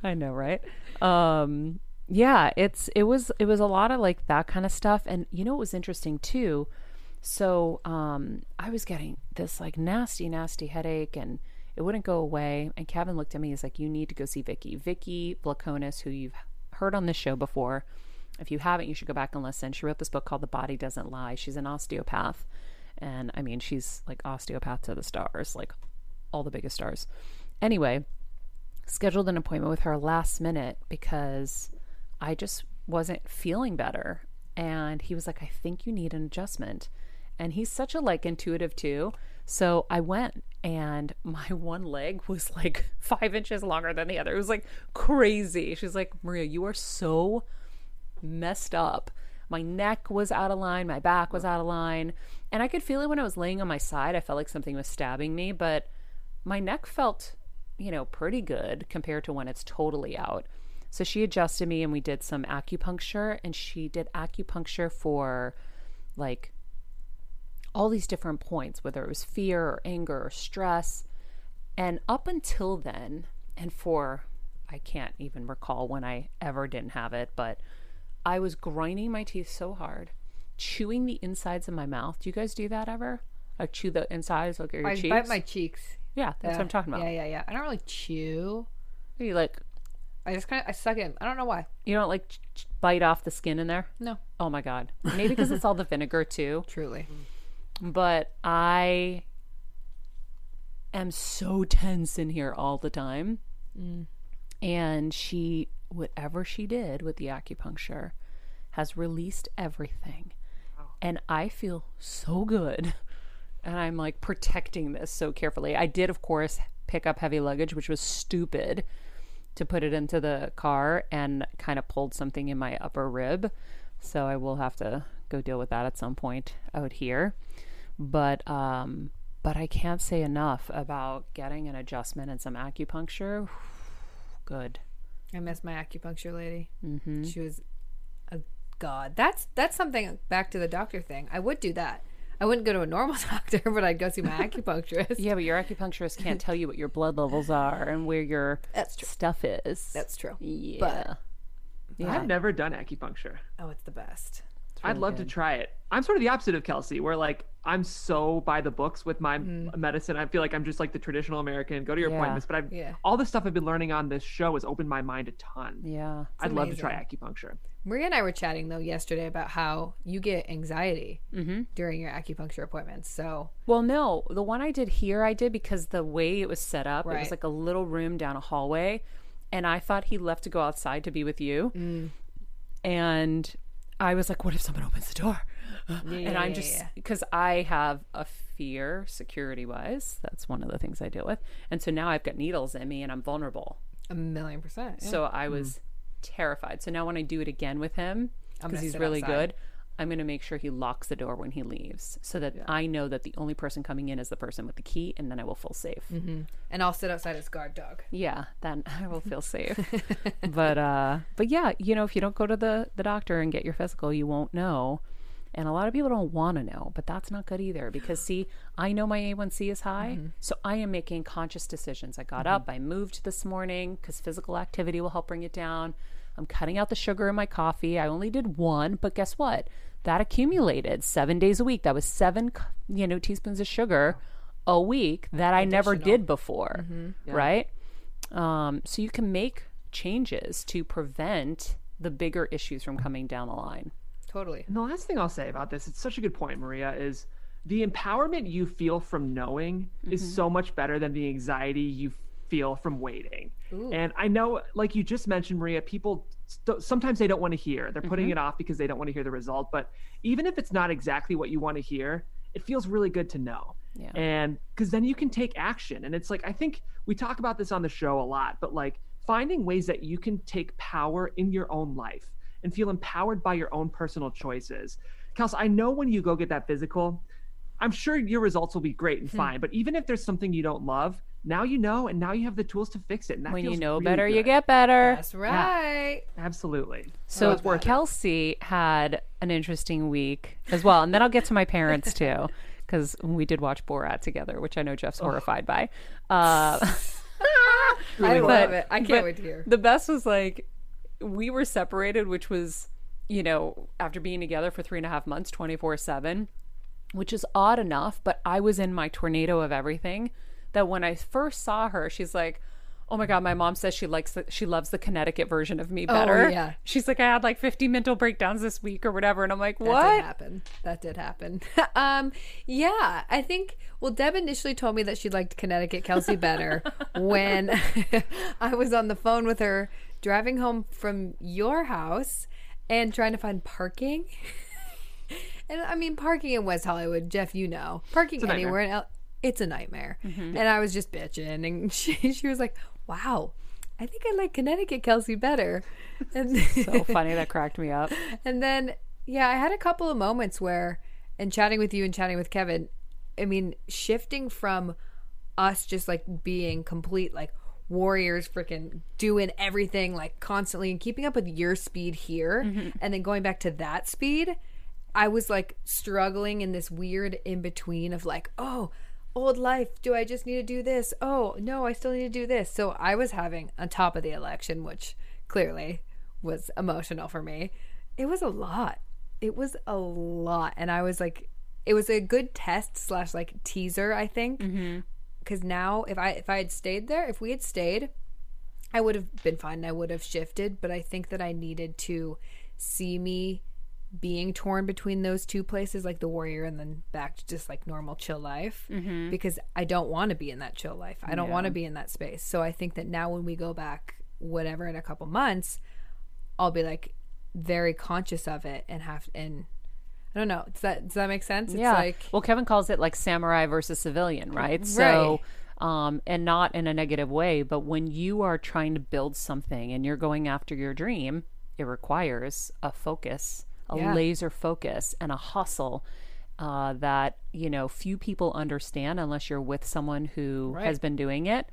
I know, right? Um, yeah, it's it was it was a lot of like that kind of stuff. And you know what was interesting too? So um, I was getting this like nasty, nasty headache, and it wouldn't go away. And Kevin looked at me. He's like, you need to go see Vicky. Vicky Blaconis, who you've heard on this show before. If you haven't, you should go back and listen. She wrote this book called The Body Doesn't Lie. She's an osteopath. And I mean, she's like osteopath to the stars, like all the biggest stars. Anyway, scheduled an appointment with her last minute because I just wasn't feeling better. And he was like, I think you need an adjustment. And he's such a like intuitive too. So I went, and my one leg was like five inches longer than the other. It was like crazy. She's like, Maria, you are so messed up. My neck was out of line. My back was out of line. And I could feel it when I was laying on my side. I felt like something was stabbing me, but my neck felt, you know, pretty good compared to when it's totally out. So she adjusted me, and we did some acupuncture, and she did acupuncture for like all these different points, whether it was fear or anger or stress. And up until then, and for, I can't even recall when I ever didn't have it, but I was grinding my teeth so hard, chewing the insides of my mouth. Do you guys do that ever? like chew the insides, like your I cheeks. I bite my cheeks. Yeah, that's yeah. what I'm talking about. Yeah, yeah, yeah. I don't really chew. You like? I just kind of I suck it. I don't know why. You don't like ch- ch- bite off the skin in there? No. Oh my god. Maybe because it's all the vinegar too. Truly. But I am so tense in here all the time. Mm. And she, whatever she did with the acupuncture, has released everything. Wow. And I feel so good. And I'm like protecting this so carefully. I did, of course, pick up heavy luggage, which was stupid to put it into the car, and kind of pulled something in my upper rib. So I will have to go deal with that at some point out here. But, um, but I can't say enough about getting an adjustment and some acupuncture. Good. I miss my acupuncture lady. Mm-hmm. She was a god. That's, that's something back to the doctor thing. I would do that. I wouldn't go to a normal doctor, but I'd go see my acupuncturist. Yeah, but your acupuncturist can't tell you what your blood levels are and where your That's true. Stuff is. That's true. Yeah. But, yeah. I've never done acupuncture. Oh, it's the best. It's really I'd love good. to try it. I'm sort of the opposite of Kelsey, where like I'm so by the books with my mm. medicine. I feel like I'm just like the traditional American, go to your yeah. appointments. But I've, yeah. all the stuff I've been learning on this show has opened my mind a ton. Yeah. It's I'd amazing. love to try acupuncture. Maria and I were chatting, though, yesterday about how you get anxiety mm-hmm. during your acupuncture appointments. So, well, no, the one I did here, I did because the way it was set up, right. it was like a little room down a hallway. And I thought he left to go outside to be with you. Mm. And I was like, what if someone opens the door? Yeah, and I'm just, because yeah, yeah. I have a fear security wise. That's one of the things I deal with. And so now I've got needles in me and I'm vulnerable. A million percent. Yeah. So I was mm. terrified. So now when I do it again with him, because he's really outside. good, I'm going to make sure he locks the door when he leaves so that yeah. I know that the only person coming in is the person with the key, and then I will feel safe. Mm-hmm. And I'll sit outside as guard dog. Yeah, then I will feel safe. But uh, but yeah, you know, if you don't go to the, the doctor and get your physical, you won't know. And a lot of people don't want to know, but that's not good either because, see, I know my A one C is high, mm-hmm. so I am making conscious decisions. I got mm-hmm. up, I moved this morning because physical activity will help bring it down. I'm cutting out the sugar in my coffee. I only did one, but guess what? That accumulated seven days a week. That was seven, you know, teaspoons of sugar a week that I never did before, mm-hmm. yeah. right? Um, so you can make changes to prevent the bigger issues from coming down the line. Totally. And the last thing I'll say about this, it's such a good point, Maria, is the empowerment you feel from knowing mm-hmm. is so much better than the anxiety you feel from waiting. Ooh. And I know, like you just mentioned, Maria, people st- sometimes they don't want to hear. They're putting mm-hmm. it off because they don't want to hear the result. But even if it's not exactly what you want to hear, it feels really good to know. Yeah. And because then you can take action. And it's like, I think we talk about this on the show a lot, but like finding ways that you can take power in your own life and feel empowered by your own personal choices. Kelsey, I know when you go get that physical, I'm sure your results will be great and fine, mm. but even if there's something you don't love, now you know, and now you have the tools to fix it. And that when you know really better, good. you get better. That's right. Yeah, absolutely. So it's worth Kelsey it. had an interesting week as well. And then I'll get to my parents too, because we did watch Borat together, which I know Jeff's oh. horrified by. Uh, really I love but, it. I can't wait to hear. The best was like, we were separated, which was, you know, after being together for three and a half months, twenty-four seven, which is odd enough, but I was in my tornado of everything that when I first saw her, she's like, oh my God, my mom says she likes, the, she loves the Connecticut version of me better. Oh, yeah. She's like, I had like fifty mental breakdowns this week or whatever. And I'm like, what? That did happen. That did happen. um, yeah, I think, well, Deb initially told me that she liked Connecticut Kelsey better when I was on the phone with her driving home from your house and trying to find parking. And I mean, parking in West Hollywood, Jeff, you know, parking anywhere in L- it's a nightmare. Mm-hmm. And I was just bitching, and she she was like, "Wow, I think I like Connecticut Kelsey better." And so funny, that cracked me up. And then, yeah, I had a couple of moments where, and chatting with you and chatting with Kevin, I mean, shifting from us just like being complete like warriors, freaking doing everything like constantly and keeping up with your speed here, mm-hmm. and then going back to that speed. I was like struggling in this weird in between of like, oh, old life. Do I just need to do this? Oh, no, I still need to do this. So I was having, on top of the election, which clearly was emotional for me, it was a lot. It was a lot. And I was like it was a good test slash like teaser, I think. Because mm-hmm. now if I if I had stayed there, if we had stayed, I would have been fine. I would have shifted, but I think that I needed to see me being torn between those two places, like the warrior and then back to just like normal chill life, mm-hmm. because I don't want to be in that chill life. I don't yeah. want to be in that space. So I think that now when we go back, whatever, in a couple months, I'll be like very conscious of it and have and I don't know. Does that does that make sense? It's yeah. like, well, Kevin calls it like samurai versus civilian, right? right. So Um, and not in a negative way, but when you are trying to build something and you're going after your dream, it requires a focus, a yeah. laser focus and a hustle uh, that, you know, few people understand unless you're with someone who right. has been doing it.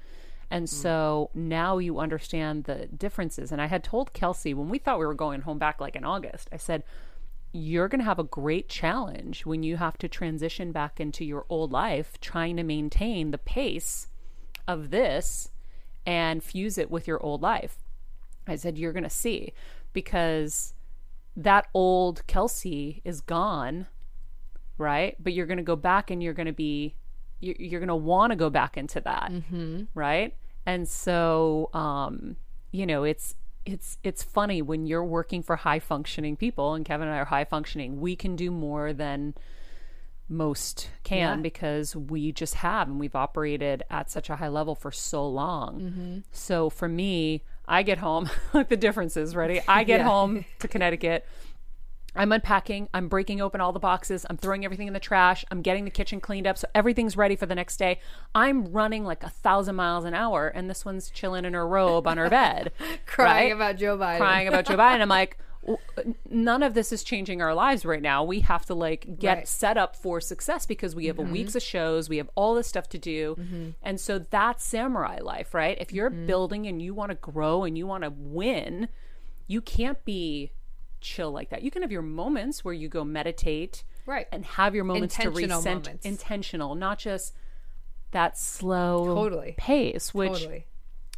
And mm-hmm. so now you understand the differences. And I had told Kelsey when we thought we were going home back like in August, I said, you're going to have a great challenge when you have to transition back into your old life, trying to maintain the pace of this and fuse it with your old life. I said, you're going to see, because that old Kelsey is gone, right? But you're going to go back and you're going to be, you're going to want to go back into that, mm-hmm. right? And so, um, you know, it's, It's it's funny when you're working for high functioning people, and Kevin and I are high functioning, we can do more than most can yeah. because we just have, and we've operated at such a high level for so long. Mm-hmm. So for me, I get home, like the difference is ready. I get yeah. home to Connecticut. I'm unpacking. I'm breaking open all the boxes. I'm throwing everything in the trash. I'm getting the kitchen cleaned up so everything's ready for the next day. I'm running like a thousand miles an hour, and this one's chilling in her robe on her bed. Crying right? about Joe Biden. Crying about Joe Biden. I'm like, none of this is changing our lives right now. We have to like get right. set up for success because we have mm-hmm. a weeks of shows. We have all this stuff to do. Mm-hmm. And so that's samurai life, right? If you're mm-hmm. building and you want to grow and you want to win, you can't be chill like that. You can have your moments where you go meditate right and have your moments to recenter, intentional, not just that slow totally. pace, which totally.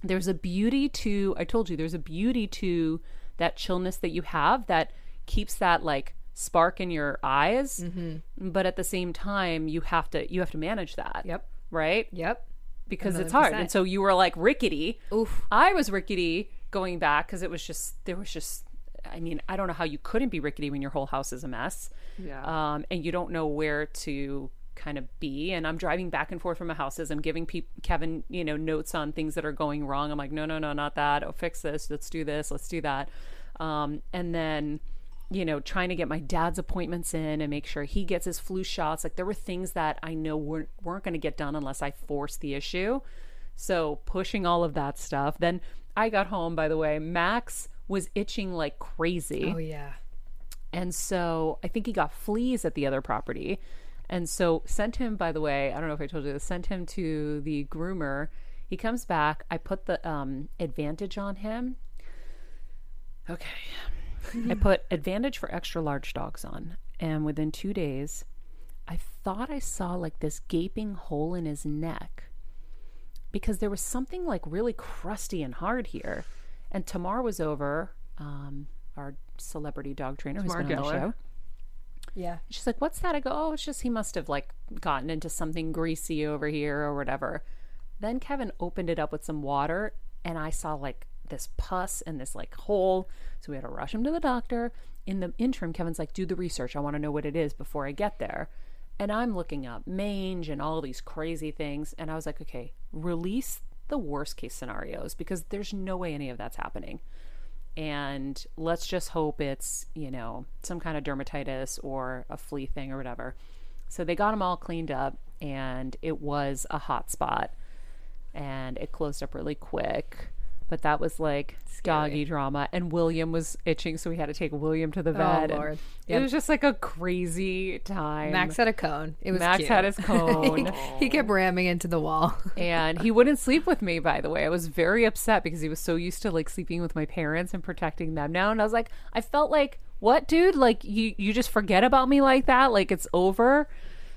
there's a beauty to, I told you, there's a beauty to that chillness that you have that keeps that like spark in your eyes. Mm-hmm. But at the same time, you have to, you have to manage that. Yep. Right. Yep. Because one hundred percent. It's hard. And so you were like rickety. Oof. I was rickety going back because it was just, there was just, I mean, I don't know how you couldn't be rickety when your whole house is a mess. Yeah. Um, and you don't know where to kind of be. And I'm driving back and forth from my houses. I'm giving pe- Kevin, you know, notes on things that are going wrong. I'm like, no, no, no, not that. Oh, fix this. Let's do this. Let's do that. Um, and then, you know, trying to get my dad's appointments in and make sure he gets his flu shots. Like there were things that I know weren't, weren't going to get done unless I forced the issue. So pushing all of that stuff. Then I got home, by the way, Max was itching like crazy. Oh, yeah. And so I think he got fleas at the other property. And so sent him, by the way, I don't know if I told you this, sent him to the groomer. He comes back. I put the um, Advantage on him. Okay. I put Advantage for extra large dogs on. And within two days, I thought I saw like this gaping hole in his neck because there was something like really crusty and hard here. And Tamar was over, um, our celebrity dog trainer who's been on the show. Yeah. She's like, what's that? I go, oh, it's just he must have like gotten into something greasy over here or whatever. Then Kevin opened it up with some water and I saw like this pus and this like hole. So we had to rush him to the doctor. In the interim, Kevin's like, do the research. I want to know what it is before I get there. And I'm looking up mange and all these crazy things. And I was like, okay, release the worst case scenarios because there's no way any of that's happening. And let's just hope it's, you know, some kind of dermatitis or a flea thing or whatever. So they got them all cleaned up and it was a hot spot and it closed up really quick. But that was like scary doggy drama. And William was itching, so we had to take William to the vet. Oh, Lord. Yep. It was just like a crazy time. Max had a cone. It was Max cute. had his cone. he, he kept ramming into the wall. And he wouldn't sleep with me, by the way. I was very upset because he was so used to like sleeping with my parents and protecting them now. And I was like, I felt like, what, dude? Like, you, you just forget about me like that? Like, it's over?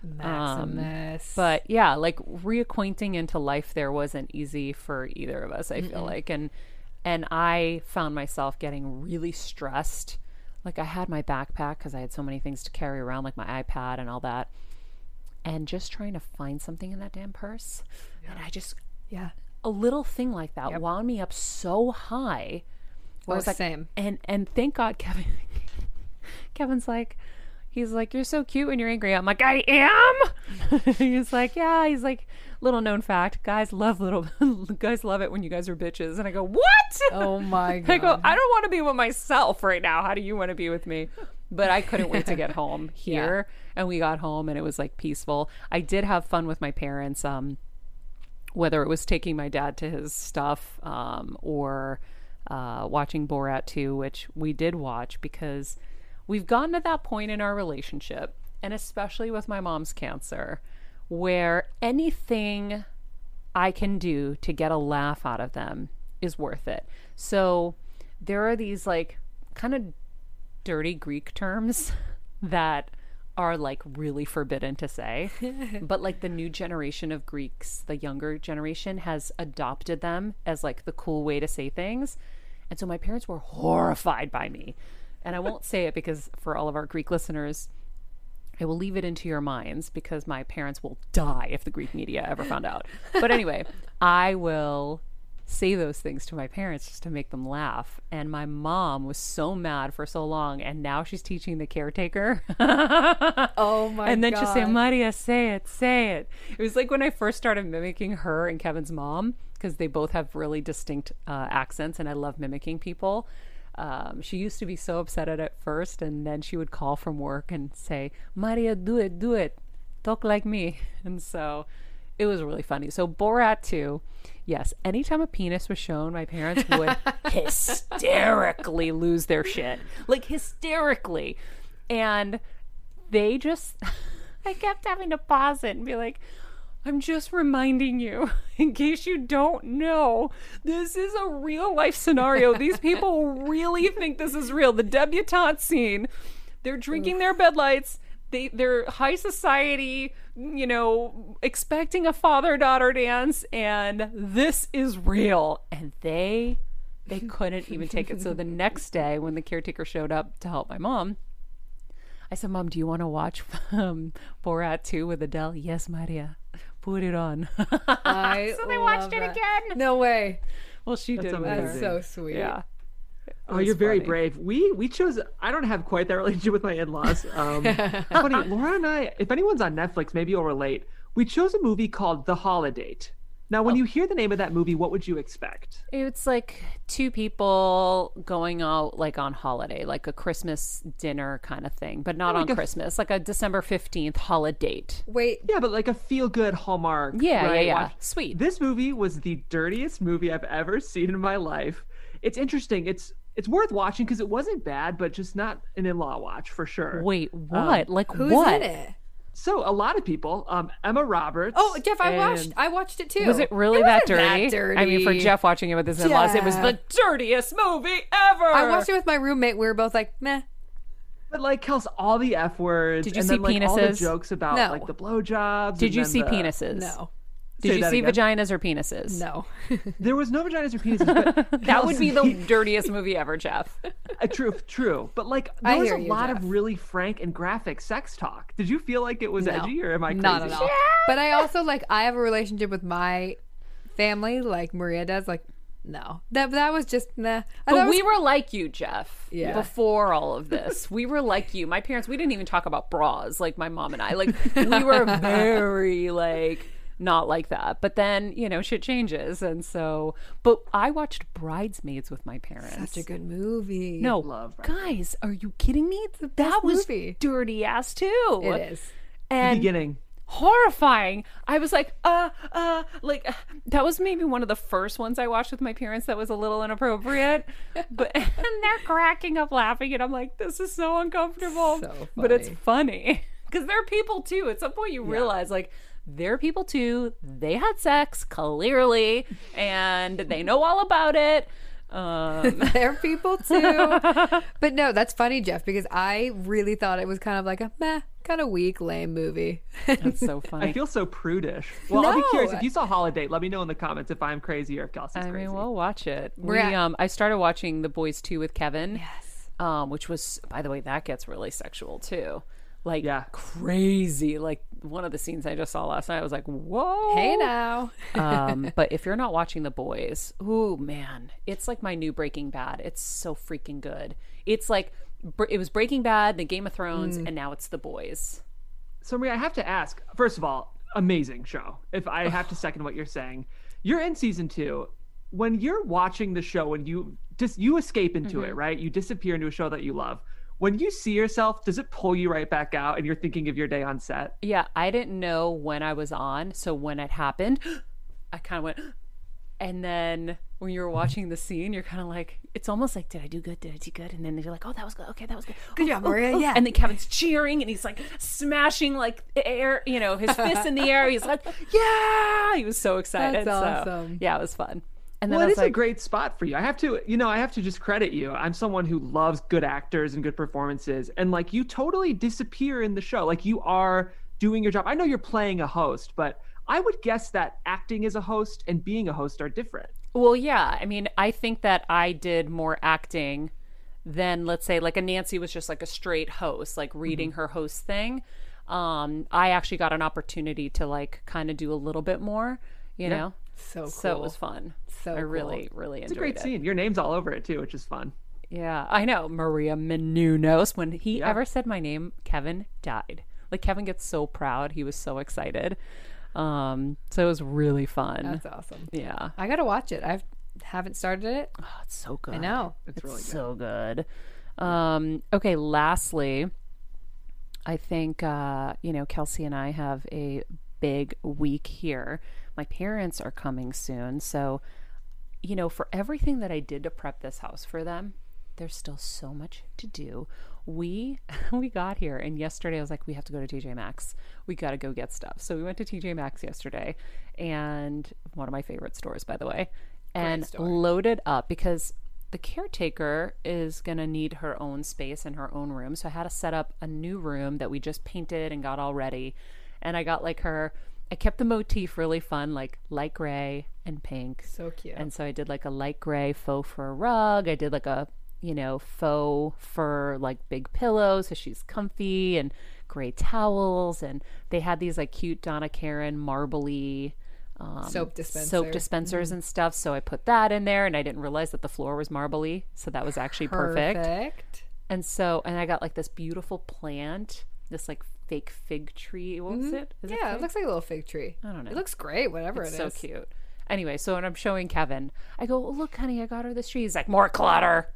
Maximus. Um, but yeah, like reacquainting into life there wasn't easy for either of us, I feel Mm-mm. like. And and I found myself getting really stressed like I had my backpack because I had so many things to carry around, like my iPad and all that, and just trying to find something in that damn purse. Yeah. And I just, yeah, a little thing like that yep. wound me up so high. Where oh, I was like, same. And, and thank God Kevin, Kevin's like, he's like, you're so cute when you're angry. I'm like, I am. He's like, yeah. He's like, little known fact, guys love little guys love it when you guys are bitches. And I go, what? Oh my God. I go, I don't want to be with myself right now. How do you want to be with me? But I couldn't wait to get home here. Yeah. And we got home and it was like peaceful. I did have fun with my parents. Um, whether it was taking my dad to his stuff, um, or uh, watching Borat two, which we did watch because we've gotten to that point in our relationship, and especially with my mom's cancer, where anything I can do to get a laugh out of them is worth it. So there are these like kind of dirty Greek terms that are like really forbidden to say, but like the new generation of Greeks, the younger generation, has adopted them as like the cool way to say things. And so my parents were horrified by me. And I won't say it because for all of our Greek listeners, I will leave it into your minds because my parents will die if the Greek media ever found out. But anyway, I will say those things to my parents just to make them laugh. And my mom was so mad for so long. And now she's teaching the caretaker. Oh, my God. And then God. She'll say, Maria, say it, say it. It was like when I first started mimicking her and Kevin's mom because they both have really distinct uh, accents. And I love mimicking people. Um, she used to be so upset at it first, and then she would call from work and say, Maria, do it, do it. Talk like me. And so it was really funny. So Borat two, yes, anytime a penis was shown, my parents would hysterically lose their shit. Like hysterically. And they just, I kept having to pause it and be like, I'm just reminding you, in case you don't know, this is a real life scenario. These people really think this is real. The debutante scene, they're drinking their Bud Lights, they, they're high society, you know, expecting a father-daughter dance, and this is real. And they, they couldn't even take it. So the next day when the caretaker showed up to help my mom, I said, Mom, do you want to watch um, Borat two with Adele? Yes, Maria. Put it on. I so they watched it that. Again. No way. Well, she that's did. Amazing. That's so sweet. Yeah. Oh, you're funny. Very brave. We we chose. I don't have quite that relationship with my in-laws. Um, funny, Laura and I. If anyone's on Netflix, maybe you'll relate. We chose a movie called The Holidaydate. Now, when oh. you hear the name of that movie, what would you expect? It's like two people going out like on holiday, like a Christmas dinner kind of thing, but not yeah, like on a, Christmas, like a December fifteenth holidate. Wait. Yeah, but like a feel-good Hallmark. Yeah, right? yeah, yeah. Watch. Sweet. This movie was the dirtiest movie I've ever seen in my life. It's interesting. It's it's worth watching because it wasn't bad, but just not an in-law watch for sure. Wait, what? Um, like who's what? In it? So a lot of people, um, Emma Roberts. Oh, Jeff, I watched. I watched it too. Was it really it that, dirty? that dirty? I mean, for Jeff watching it with his Jeff. in-laws, it was the dirtiest movie ever. I watched it with my roommate. We were both like, meh. But like, Kels, all the F words. Did you and see then, like, penises? All the jokes about no. like the blowjobs. Did you see the... penises? No. Did Say you see again. vaginas or penises? No. There was no vaginas or penises. But that would be the dirtiest movie ever, Jeff. Uh, true, true. But like, there I was a you, lot Jeff. of really frank and graphic sex talk. Did you feel like it was no, edgy or am I crazy? Not at all. Yeah. But I also like, I have a relationship with my family like Maria does. Like, no. That that was just, nah. But was... we were like you, Jeff, yeah. before all of this. We were like you. My parents, we didn't even talk about bras, like my mom and I. Like, we were very like... not like that. But then, you know, shit changes. And so, but I watched Bridesmaids with my parents. Such a good movie. No, love. Guys, are you kidding me? That was movie. dirty ass too. It is. And the beginning. Horrifying. I was like, uh, uh, like uh, that was maybe one of the first ones I watched with my parents that was a little inappropriate. But and they're cracking up laughing and I'm like, this is so uncomfortable. So but it's funny because they're people too. At some point you yeah. realize like, they're people too. They had sex, clearly, and they know all about it. Um. They're people too. But no, that's funny, Jeff, because I really thought it was kind of like a meh, kind of weak, lame movie. That's so funny. I feel so prudish. Well, no. I'll be curious. If you saw Holiday, let me know in the comments if I'm crazy or if Kelsey's I crazy. I mean, we'll watch it. We're we at- um, I started watching The Boys two with Kevin. Yes. um, which was, by the way, that gets really sexual too. Like, yeah. Crazy. Like, one of the scenes I just saw last night, I was like, whoa. Hey, now. um, but if you're not watching The Boys, ooh, man, it's like my new Breaking Bad. It's so freaking good. It's like, it was Breaking Bad, then Game of Thrones, mm. and now it's The Boys. So, Maria, I have to ask, first of all, amazing show. If I have to second what you're saying, you're in season two. When you're watching the show and you just, you escape into mm-hmm. it, right? You disappear into a show that you love. When you see yourself, does it pull you right back out and you're thinking of your day on set? Yeah, I didn't know when I was on. So when it happened, I kind of went, and then when you were watching the scene, you're kind of like, it's almost like, did I do good? Did I do good? And then you're like, oh, that was good. Okay, that was good. Good oh, job, Maria. Oh, oh. Yeah. And then Kevin's cheering and he's like smashing like air, you know, his fist in the air. He's like, yeah. He was so excited. That's awesome. So, yeah, it was fun. And well, it is like, a great spot for you. I have to, you know, I have to just credit you. I'm someone who loves good actors and good performances. And like, you totally disappear in the show. Like, you are doing your job. I know you're playing a host, but I would guess that acting as a host and being a host are different. Well, yeah. I mean, I think that I did more acting than, let's say, like a Nancy was just like a straight host, like reading mm-hmm. her host thing. Um, I actually got an opportunity to like kind of do a little bit more, you yeah. know? So cool. So it was fun. So I really, cool. really enjoyed it. It's a great it. scene. Your name's all over it too, which is fun. Yeah, I know. Maria Menounos. When he yeah. ever said my name, Kevin died. Like, Kevin gets so proud. He was so excited. Um, so it was really fun. That's awesome. Yeah. I got to watch it. I haven't started it. Oh, it's so good. I know. It's, it's really good. so good. Um, okay, lastly, I think, uh, you know, Kelsey and I have a big week here. My parents are coming soon. So, you know, for everything that I did to prep this house for them, there's still so much to do. We we got here, and yesterday I was like, we have to go to T J Maxx. We got to go get stuff. So we went to T J Maxx yesterday, and one of my favorite stores, by the way, and loaded up because the caretaker is going to need her own space and her own room. So I had to set up a new room that we just painted and got all ready. And I got like her... I kept the motif really fun, like light gray and pink. So cute. And so I did like a light gray faux fur rug. I did like a, you know, faux fur, like big pillow. So she's comfy, and gray towels. And they had these like cute Donna Karan marbly um, soap, dispenser. soap dispensers mm-hmm. and stuff. So I put that in there, and I didn't realize that the floor was marbly. So that was actually perfect. Perfect. And so, and I got like this beautiful plant, this like fake fig tree. What was mm-hmm. it? Is yeah, it, it looks like a little fig tree. I don't know. It looks great, whatever it's it is. It's so cute. Anyway, so when I'm showing Kevin, I go, well, look, honey, I got her this tree. He's like, more clutter.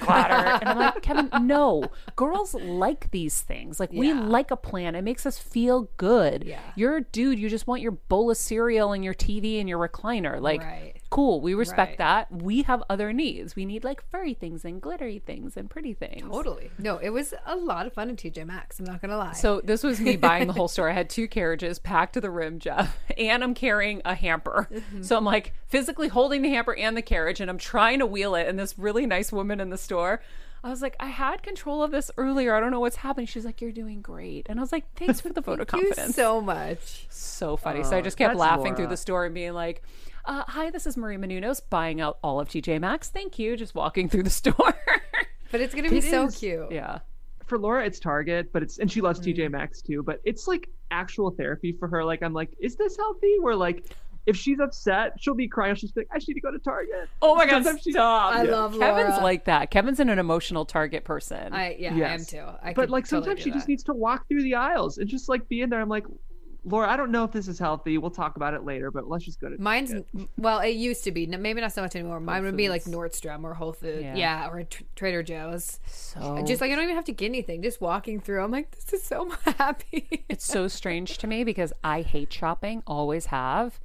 Clutter. And I'm like, Kevin, no. Girls like these things. Like, yeah. we like a plan. It makes us feel good. Yeah. You're a dude. You just want your bowl of cereal and your T V and your recliner. Like, right. cool. We respect right. that. We have other needs. We need, like, furry things and glittery things and pretty things. Totally. No, it was a lot of fun in T J Maxx. I'm not going to lie. So this was me buying the whole store. I had two carriages packed to the rim, Jeff, and I'm carrying a hamper. Mm-hmm. So I'm, like, physically holding the hamper and the carriage, and I'm trying to wheel it. And this really nice woman in the store, I was like, I had control of this earlier. I don't know what's happening. She's like, you're doing great. And I was like, thanks for the photo confidence. Thank you so much. So funny. Oh, so I just kept laughing Laura. through the store and being like, uh, hi, this is Maria Menounos buying out all of T J Maxx. Thank you. Just walking through the store. But it's going to be it so is. cute. Yeah. For Laura, it's Target, but it's, and she loves mm. T J Maxx too, but it's like actual therapy for her. Like, I'm like, is this healthy? We're like, if she's upset, she'll be crying. She's like, I should go to Target. Oh my God, Sometimes stop. I yeah. love Laura. Kevin's like that. Kevin's an emotional Target person. I Yeah, yes. I am too. I but like totally sometimes she that. just needs to walk through the aisles and just like be in there. I'm like, Laura, I don't know if this is healthy. We'll talk about it later, but let's just go to Mine's, Target. Well, it used to be. Maybe not so much anymore. Mine would be like Nordstrom or Whole Foods. Yeah, yeah or Tr- Trader Joe's. So just like, I don't even have to get anything. Just walking through, I'm like, this is so happy. It's so strange to me because I hate shopping, always have.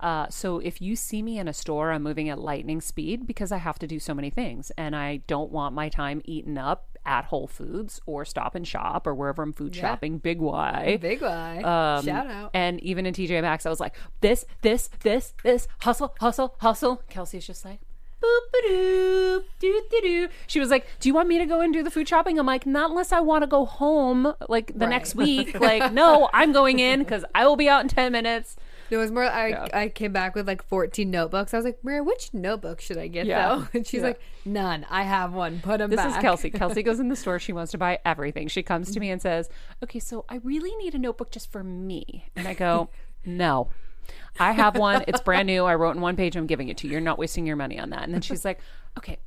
Uh, so if you see me in a store, I'm moving at lightning speed because I have to do so many things, and I don't want my time eaten up at Whole Foods or Stop and Shop or wherever I'm food yeah. shopping. Big Y. Big Y. Um, Shout out. And even in T J Maxx, I was like, this, this, this, this, hustle, hustle, hustle. Kelsey's just like, boop-a-doop, doo-doo-doo. She was like, do you want me to go and do the food shopping? I'm like, not unless I want to go home like the right. next week. Like, no, I'm going in because I will be out in ten minutes. No, it was more I yeah. I came back with like fourteen notebooks. I was like, Maria, which notebook should I get yeah. though? And she's yeah. like, none. I have one. Put them this back. This is Kelsey. Kelsey goes in the store. She wants to buy everything. She comes to me and says, okay, so I really need a notebook just for me. And I go, no. I have one. It's brand new. I wrote in one page. I'm giving it to you. You're not wasting your money on that. And then she's like, okay,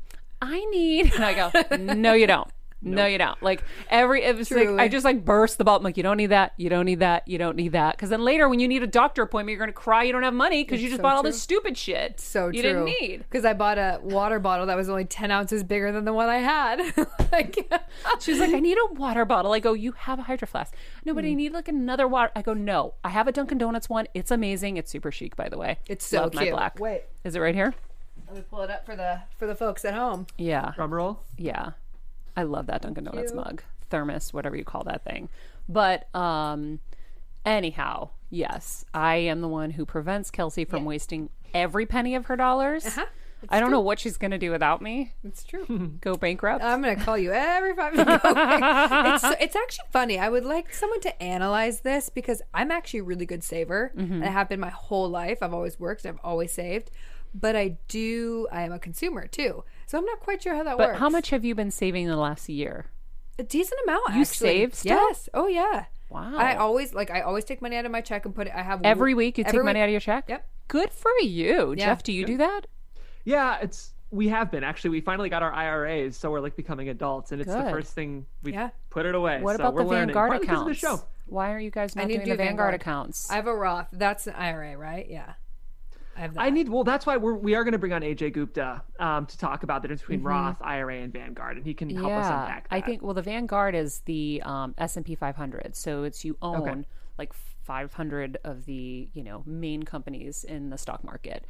I need. And I go, no, you don't. Nope. No, you don't. Like every, it was like, I just like burst the bubble. Like, you don't need that. You don't need that. You don't need that. Because then later when you need a doctor appointment, you're going to cry you don't have money because you just so bought true. all this stupid shit. So you true. didn't need. Because I bought a water bottle that was only ten ounces bigger than the one I had. Like, she's like, I need a water bottle. I go, you have a Hydro Flask. No, but mm. I need like another water. I go, no, I have a Dunkin' Donuts one. It's amazing. It's super chic, by the way. It's so Love cute. My black. Wait. Is it right here? Let me pull it up for the, for the folks at home. Yeah. Drum roll. Yeah. I love that Dunkin' Donuts mug, thermos, whatever you call that thing. But um, anyhow, yes, I am the one who prevents Kelsey from yeah. wasting every penny of her dollars. Uh-huh. I don't true. know what she's going to do without me. It's true. Go bankrupt. I'm going to call you every five minutes. it's, it's actually funny. I would like someone to analyze this because I'm actually a really good saver. Mm-hmm. And I have been my whole life. I've always worked. I've always saved. But I do, I am a consumer too. So I'm not quite sure how that but works. But how much have you been saving in the last year? A decent amount, you actually. You save stuff? Yes. Oh, yeah. Wow. I always, like, I always take money out of my check and put it, I have. Every week you every take money week. out of your check? Yep. Good for you. Yeah. Jeff, do you do that? Yeah, it's, we have been. Actually, we finally got our I R As, so we're like becoming adults. And it's Good. the first thing we yeah. put it away. What so about we're the Vanguard learning. accounts? The show. Why are you guys not doing do the Vanguard, Vanguard accounts? I have a Roth. That's an I R A, right? Yeah. I, I need well. That's why we're we are going to bring on A J Gupta um, to talk about the difference between mm-hmm. Roth I R A and Vanguard, and he can help yeah, us unpack that. I think well, the Vanguard is the um, S and P five hundred, so it's you own okay. like five hundred of the you know main companies in the stock market,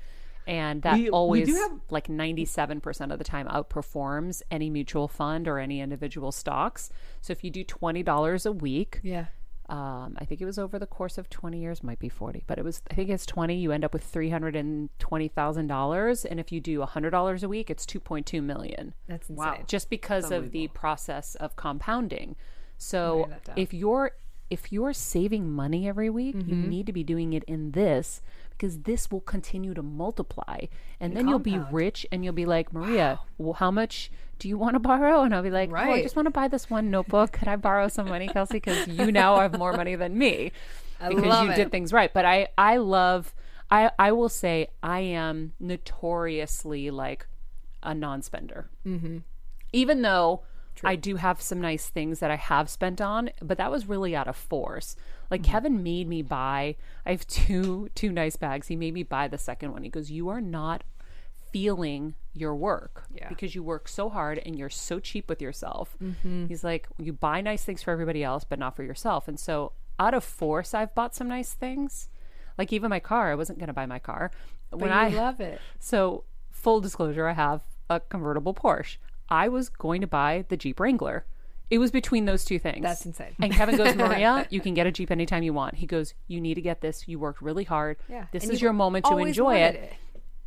and that we, always we do have, like ninety-seven percent of the time outperforms any mutual fund or any individual stocks. So if you do twenty dollars a week, yeah. Um, I think it was over the course of twenty years, might be forty, but it was, I think it's twenty, you end up with three hundred twenty thousand dollars. And if you do a hundred dollars a week, it's two point two million. That's wow. insane. Just because of the process of compounding. So if you're, if you're saving money every week, mm-hmm. you need to be doing it in this because this will continue to multiply and, and then compound. You'll be rich and you'll be like, Maria, wow. well, how much do you want to borrow? And I'll be like, right. oh, I just want to buy this one notebook. Could I borrow some money, Kelsey? Because you now have more money than me I because love you it. did things right. But I, I love, I, I will say I am notoriously like a non-spender, mm-hmm. even though True. I do have some nice things that I have spent on, but that was really out of force. Like mm-hmm. Kevin made me buy, I have two, two nice bags. He made me buy the second one. He goes, you are not feeling your work yeah. because you work so hard and you're so cheap with yourself. Mm-hmm. He's like, you buy nice things for everybody else, but not for yourself. And so out of force, I've bought some nice things. Like even my car, I wasn't going to buy my car. But when I love it. So full disclosure, I have a convertible Porsche. I was going to buy the Jeep Wrangler. It was between those two things. That's insane. And Kevin goes, Maria, you can get a Jeep anytime you want. He goes, you need to get this. You worked really hard. Yeah. This and is your moment to enjoy it. it.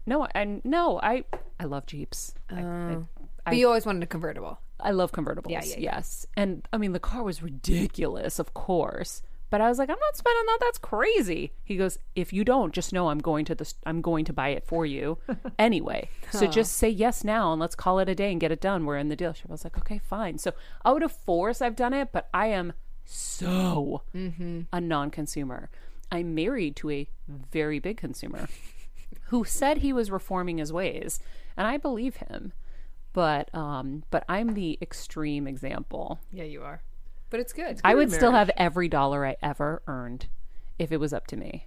No, and no, I I love Jeeps. Oh. I, I, I, but you always wanted a convertible. I love convertibles. Yeah, yeah, yeah. Yes, and I mean the car was ridiculous, of course. But I was like, I'm not spending that. That's crazy. He goes, if you don't, just know I'm going to this. I'm going to buy it for you anyway. Huh. So just say yes now, and let's call it a day and get it done. We're in the dealership. I was like, okay, fine. So out of force, I've done it, but I am so mm-hmm. a non-consumer. I'm married to a very big consumer. Who said he was reforming his ways, and I believe him, but um, but I'm the extreme example. Yeah, you are, but it's good. It's good I would still have every dollar I ever earned if it was up to me.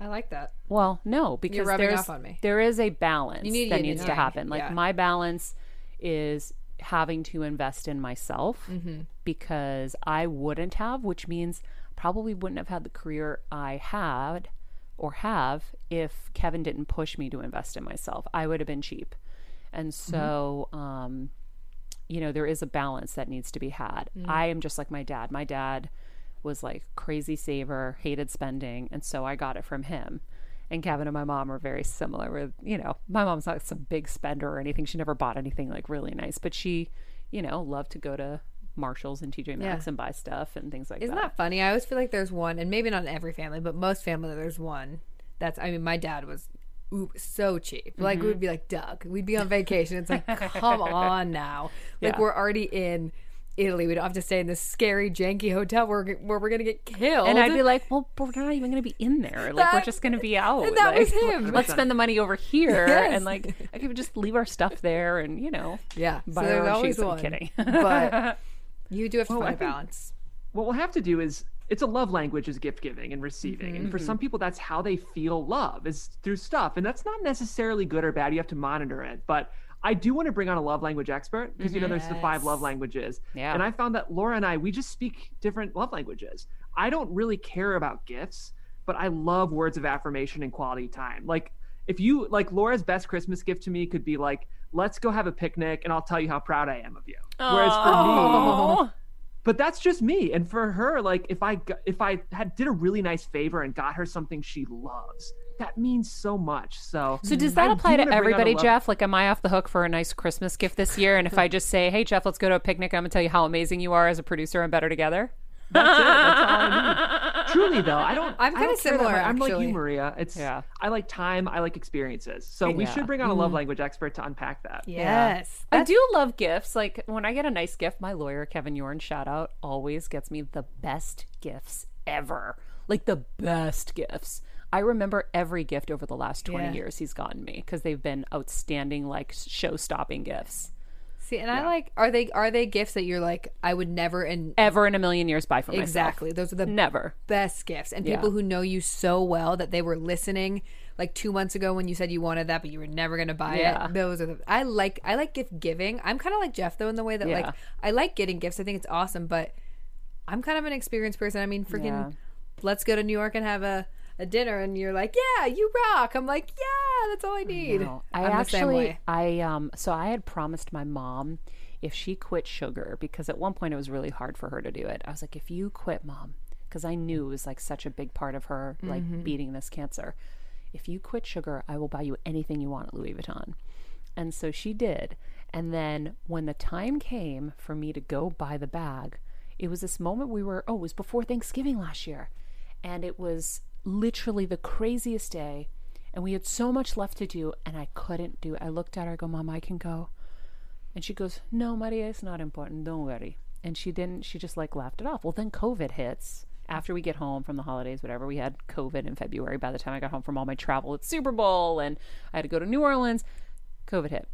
I like that. Well, no, because there's off on me. there is a balance you need, that you needs to happen. Like yeah. my balance is having to invest in myself mm-hmm. because I wouldn't have, which means probably wouldn't have had the career I had. Or have if Kevin didn't push me to invest in myself. I would have been cheap. And so, mm-hmm. um, you know, there is a balance that needs to be had. Mm-hmm. I am just like my dad. My dad was like crazy saver, hated spending. And so I got it from him. And Kevin and my mom are very similar with, you know, my mom's not some big spender or anything. She never bought anything like really nice, but she, you know, loved to go to Marshalls and T J Maxx yeah. and buy stuff and things like Isn't that. Isn't that funny? I always feel like there's one, and maybe not in every family, but most families there's one that's, I mean, my dad was ooh, so cheap. Like, mm-hmm. we'd be like, Doug, we'd be on vacation. It's like, come on now. Like, yeah. we're already in Italy. We don't have to stay in this scary, janky hotel where, where we're going to get killed. And I'd be like, well, we're not even going to be in there. Like, that, we're just going to be out. And that like, was him. Let's spend the money over here. Yes. And, like, I could just leave our stuff there and, you know, yeah. buy so our own shoes. One. I'm kidding. But you do have to well, find a balance. What we'll have to do is, it's a love language is gift giving and receiving. Mm-hmm. And for some people, that's how they feel love, is through stuff. And that's not necessarily good or bad. You have to monitor it. But I do want to bring on a love language expert, because, you know, there's yes. the five love languages. Yeah. And I found that Laura and I, we just speak different love languages. I don't really care about gifts, but I love words of affirmation and quality time. Like, if you, like, Laura's best Christmas gift to me could be like, let's go have a picnic and I'll tell you how proud I am of you. Aww. Whereas for me... But that's just me. And for her, like, if I if I had did a really nice favor and got her something she loves, that means so much. So, so does that I apply to everybody, Jeff? Love- like, am I off the hook for a nice Christmas gift this year? And if I just say, hey, Jeff, let's go to a picnic, I'm going to tell you how amazing you are as a producer and Better Together? That's it. That's all I need. Truly, though, I don't. I'm kind of similar. I'm like you, Maria. It's yeah. I like time. I like experiences. So yeah. we should bring on a love language expert to unpack that. Yes, yeah. I do love gifts. Like, when I get a nice gift, my lawyer Kevin Yorn, shout out, always gets me the best gifts ever. Like, the best gifts. I remember every gift over the last twenty yeah. years he's gotten me, because they've been outstanding, like show-stopping gifts. See, and yeah. I like, are they are they gifts that you're like, I would never and ever in a million years buy for myself? Exactly. Those are the never best gifts. And yeah. people who know you so well that they were listening like two months ago when you said you wanted that, but you were never going to buy yeah. it. Those are the, I like, I like gift giving. I'm kind of like Jeff, though, in the way that yeah. like, I like getting gifts. I think it's awesome, but I'm kind of an experienced person. I mean, freaking yeah. let's go to New York and have a, a dinner, and you're like, yeah, you rock. I'm like, yeah, that's all I need. No, I I'm actually, the same way. I um, so I had promised my mom, if she quit sugar, because at one point it was really hard for her to do it. I was like, if you quit, Mom, because I knew it was like such a big part of her, like mm-hmm. beating this cancer. If you quit sugar, I will buy you anything you want at Louis Vuitton. And so she did. And then when the time came for me to go buy the bag, it was this moment we were, oh, it was before Thanksgiving last year. And it was literally the craziest day, and we had so much left to do, and I couldn't do it. I looked at her, I go, Mom, I can go. And she goes, no, Maria, it's not important, don't worry. And she didn't, she just like laughed it off. Well, then COVID hits after we get home from the holidays, whatever. We had COVID in February by the time I got home from all my travel at Super Bowl, and I had to go to New Orleans. COVID hit.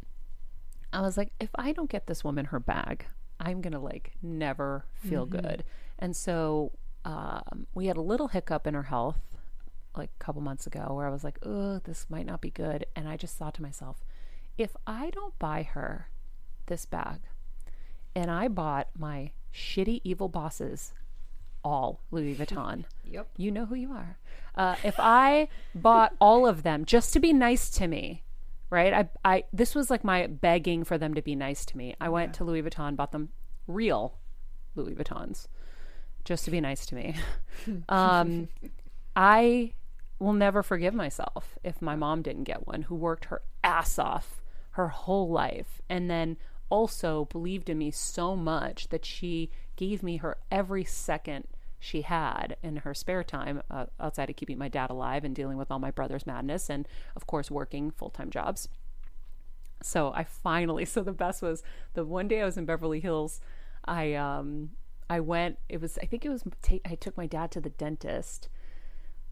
I was like, if I don't get this woman her bag, I'm gonna like never feel mm-hmm. good. And so um, we had a little hiccup in her health like a couple months ago where I was like, oh, this might not be good. And I just thought to myself, if I don't buy her this bag, and I bought my shitty evil bosses all Louis Vuitton, yep. you know who you are. Uh, if I bought all of them just to be nice to me, right? I, I, this was like my begging for them to be nice to me. I went yeah. to Louis Vuitton, bought them real Louis Vuittons just to be nice to me. um, I will never forgive myself if my mom didn't get one, who worked her ass off her whole life, and then also believed in me so much that she gave me her every second she had in her spare time, uh, outside of keeping my dad alive and dealing with all my brother's madness and, of course, working full-time jobs. So I finally, so the best was the one day I was in Beverly Hills, I um I went, it was, I think it was, t- I took my dad to the dentist.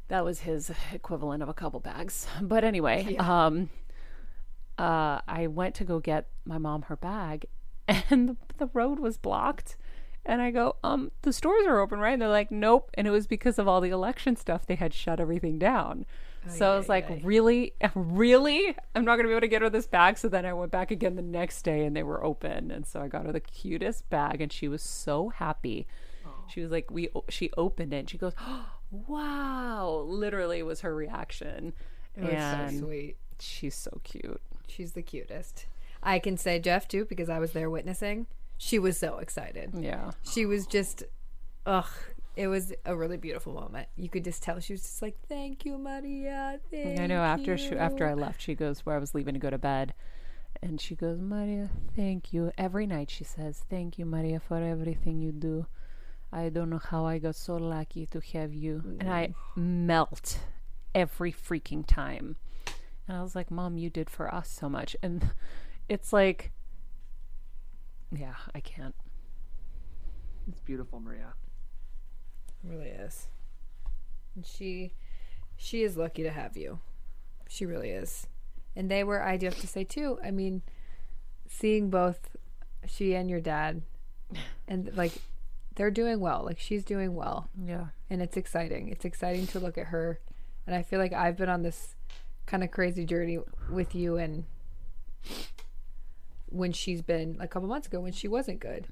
That was his equivalent of a couple bags. But anyway, yeah. um, uh, I went to go get my mom her bag, and the, the road was blocked. And I go, um, the stores are open, right? And they're like, nope. And it was because of all the election stuff. They had shut everything down. Oh, so yeah, I was like, yeah. really? Really? I'm not going to be able to get her this bag. So then I went back again the next day, and they were open. And so I got her the cutest bag, and she was so happy. Oh. She was like, we, she opened it, and she goes, oh, wow, literally was her reaction. It was and so sweet. She's so cute. She's the cutest. I can say Jeff too, because I was there witnessing. She was so excited. Yeah. She was just, ugh, it was a really beautiful moment. You could just tell she was just like, thank you, Maria. Thank I know after she, after I left, she goes, where I was leaving to go to bed, and she goes, Maria, thank you. Every night she says, thank you, Maria, for everything you do. I don't know how I got so lucky to have you. And I melt every freaking time. And I was like, Mom, you did for us so much. And it's like, yeah, I can't. It's beautiful, Maria. It really is. And she, she is lucky to have you. She really is. And they were, I do have to say too, I mean, seeing both she and your dad, and like, they're doing well. Like, she's doing well. Yeah. And it's exciting. It's exciting to look at her. And I feel like I've been on this kind of crazy journey with you, and when she's been, a couple months ago when she wasn't good,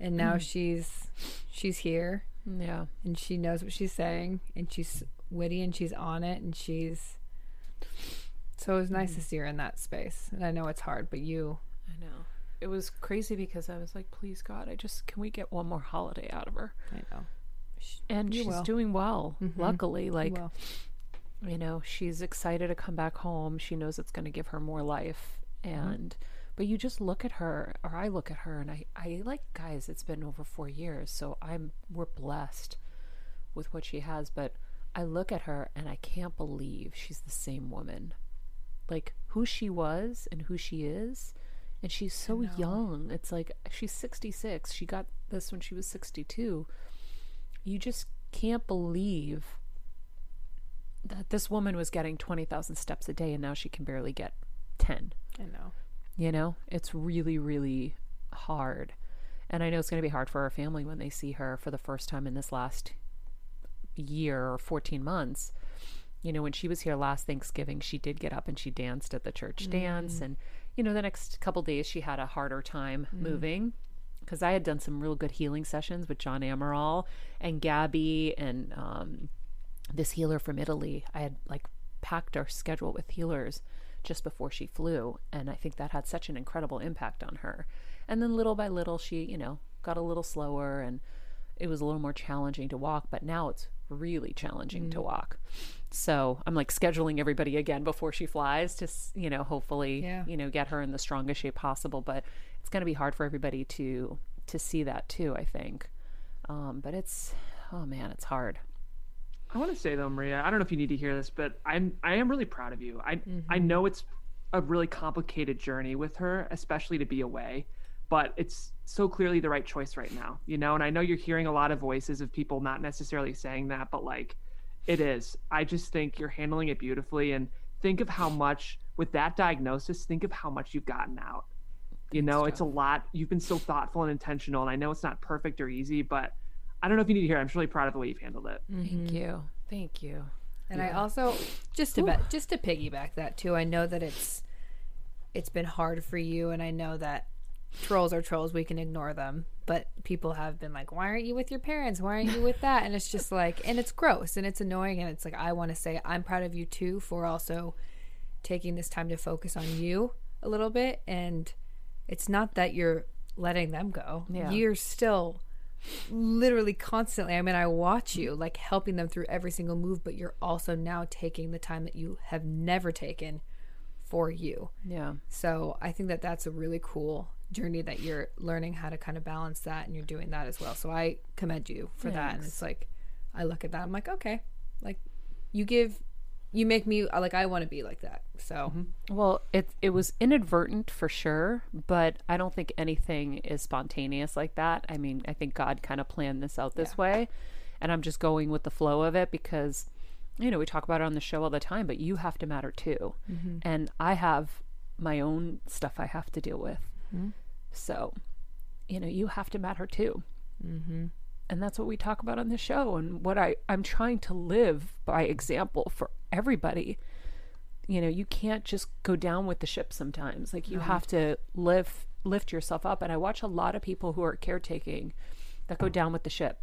and now she's she's here. Yeah. And she knows what she's saying, and she's witty, and she's on it, and she's, so it was nice mm-hmm. to see her in that space. And I know it's hard, but you I know. It was crazy because I was like, please God, I just, can we get one more holiday out of her? I know. She, and she's will. doing well. Mm-hmm. Luckily, like, you, you know, she's excited to come back home. She knows it's going to give her more life. And, mm-hmm. but you just look at her, or I look at her, and I, I like, guys, it's been over four years. So I'm, we're blessed with what she has, but I look at her and I can't believe she's the same woman. Like, who she was and who she is. And she's so young. It's like, she's sixty-six. She got this when she was sixty-two. You just can't believe that this woman was getting twenty thousand steps a day, and now she can barely get ten. I know. You know? It's really, really hard. And I know it's going to be hard for her family when they see her for the first time in this last year or fourteen months. You know, when she was here last Thanksgiving, she did get up and she danced at the church mm. dance. And, you know, the next couple days she had a harder time mm. moving, because I had done some real good healing sessions with John Amaral and Gabby and um, this healer from Italy. I had like packed our schedule with healers just before she flew. And I think that had such an incredible impact on her. And then little by little, she, you know, got a little slower, and it was a little more challenging to walk, but now it's really challenging mm. to walk. So I'm like scheduling everybody again before she flies to, you know, hopefully, yeah. you know, get her in the strongest shape possible. But it's going to be hard for everybody to, to see that too, I think. Um, but it's, oh man, it's hard. I want to say though, Maria, I don't know if you need to hear this, but I'm, I am really proud of you. I, mm-hmm. I know it's a really complicated journey with her, especially to be away, but it's so clearly the right choice right now, you know? And I know you're hearing a lot of voices of people not necessarily saying that, but like, it is. I just think you're handling it beautifully, and think of how much, with that diagnosis, think of how much you've gotten out. You know, it's a lot. You've been so thoughtful and intentional, and I know it's not perfect or easy, but I don't know if you need to hear. I'm just really proud of the way you've handled it. Mm-hmm. Thank you. Thank you. And yeah. I also, just to, be, just to piggyback that too, I know that it's it's been hard for you, and I know that trolls are trolls. We can ignore them. But people have been like, why aren't you with your parents? Why aren't you with that? And it's just like, and it's gross and it's annoying. And it's like, I want to say I'm proud of you too for also taking this time to focus on you a little bit. And it's not that you're letting them go. Yeah. You're still literally constantly, I mean, I watch you like helping them through every single move, but you're also now taking the time that you have never taken for you. Yeah. So I think that that's a really cool journey that you're learning how to kind of balance that, and you're doing that as well. So I commend you for Thanks. that. And it's like, I look at that, I'm like, okay, like you give, you make me like, I want to be like that. So, mm-hmm. well, it, it was inadvertent for sure, but I don't think anything is spontaneous like that. I mean, I think God kind of planned this out this yeah. way, and I'm just going with the flow of it, because, you know, we talk about it on the show all the time, but you have to matter too. Mm-hmm. And I have my own stuff I have to deal with. Mm-hmm. So, you know, you have to matter too. Mm-hmm. And that's what we talk about on the show, and what I, I'm trying to live by example for everybody. You know, you can't just go down with the ship sometimes. Like you no. have to lift, lift yourself up. And I watch a lot of people who are caretaking that go down with the ship.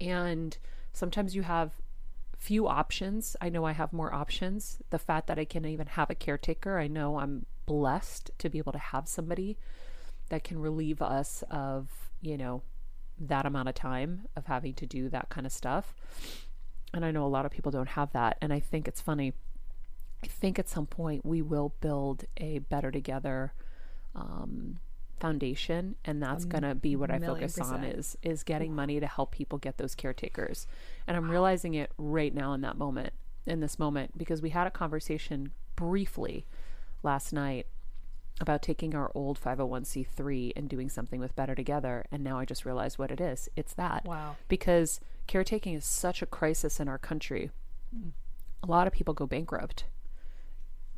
And sometimes you have few options. I know I have more options. The fact that I can even have a caretaker, I know I'm blessed to be able to have somebody that can relieve us of, you know, that amount of time of having to do that kind of stuff. And I know a lot of people don't have that. And I think it's funny. I think at some point we will build a better together um, foundation. And that's um, going to be what I focus percent. on is, is getting money to help people get those caretakers. And I'm wow. realizing it right now in that moment. in this moment, because we had a conversation briefly last night about taking our old five oh one c three and doing something with Better Together. And now I just realized what it is. It's that. Wow. Because caretaking is such a crisis in our country. Mm. A lot of people go bankrupt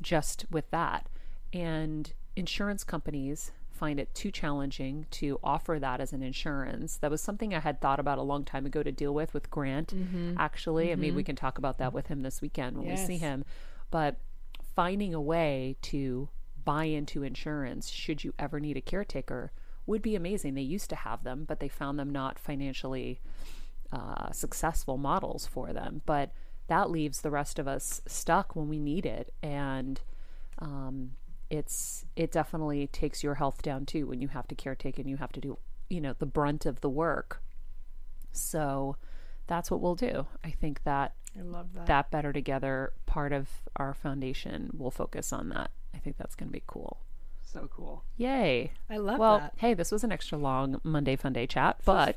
just with that. And insurance companies find it too challenging to offer that as an insurance. That was something I had thought about a long time ago to deal with with Grant, mm-hmm. actually. Mm-hmm. And maybe we can talk about that with him this weekend when yes. we see him. But finding a way to buy into insurance should you ever need a caretaker would be amazing. They used to have them, but they found them not financially uh, successful models for them. But that leaves the rest of us stuck when we need it. And um, it's it definitely takes your health down too when you have to caretake and you have to do, you know, the brunt of the work. So that's what we'll do. I think that I love that. That Better Together part of our foundation will focus on that. I think that's going to be cool. So cool. Yay. I love well, that. Well, hey, this was an extra long Monday Fun Day chat, this but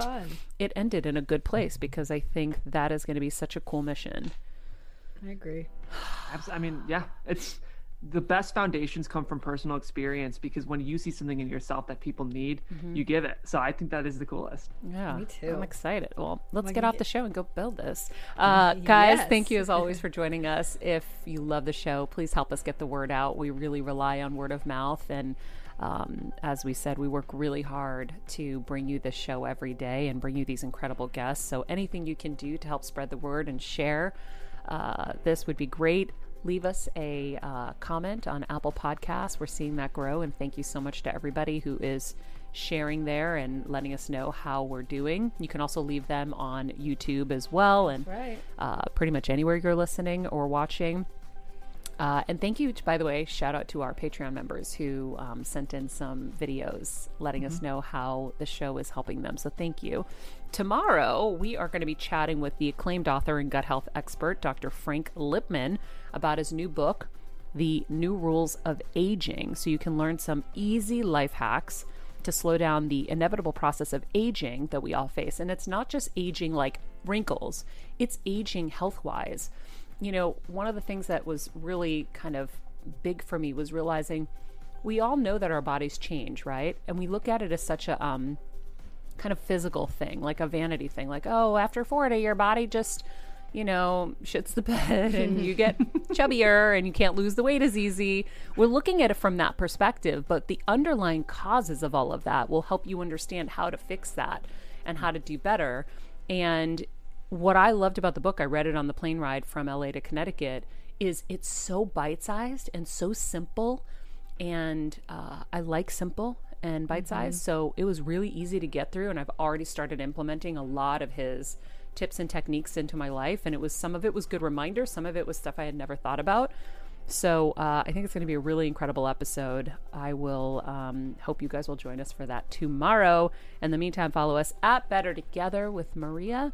it ended in a good place because I think that is going to be such a cool mission. I agree. I mean, yeah, it's the best foundations come from personal experience, because when you see something in yourself that people need, mm-hmm. you give it. So I think that is the coolest. Yeah. Me too. I'm excited. Well, let's like, get off the show and go build this. Uh, guys, yes. thank you as always for joining us. If you love the show, please help us get the word out. We really rely on word of mouth. And um, as we said, we work really hard to bring you this show every day and bring you these incredible guests. So anything you can do to help spread the word and share uh, this would be great. Leave us a uh, comment on Apple Podcasts. We're seeing that grow. And thank you so much to everybody who is sharing there and letting us know how we're doing. You can also leave them on YouTube as well. And right. uh, pretty much anywhere you're listening or watching. Uh, and thank you, to, by the way, shout out to our Patreon members who um, sent in some videos letting mm-hmm. us know how the show is helping them. So thank you. Tomorrow, we are going to be chatting with the acclaimed author and gut health expert, Doctor Frank Lipman, about his new book, The New Rules of Aging. So you can learn some easy life hacks to slow down the inevitable process of aging that we all face. And it's not just aging like wrinkles, it's aging health-wise. You know, one of the things that was really kind of big for me was realizing we all know that our bodies change, right? And we look at it as such a um, kind of physical thing, like a vanity thing, like, oh, after forty, your body just, you know, shits the bed and you get chubbier and you can't lose the weight as easy. We're looking at it from that perspective, but the underlying causes of all of that will help you understand how to fix that and how to do better. And what I loved about the book, I read it on the plane ride from L A to Connecticut, is it's so bite-sized and so simple. And uh, I like simple and bite-sized. Mm-hmm. So it was really easy to get through. And I've already started implementing a lot of his tips and techniques into my life. And it was some of it was good reminders. Some of it was stuff I had never thought about. So uh, I think it's going to be a really incredible episode. I will um, hope you guys will join us for that tomorrow. In the meantime, follow us at Better Together with Maria,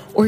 or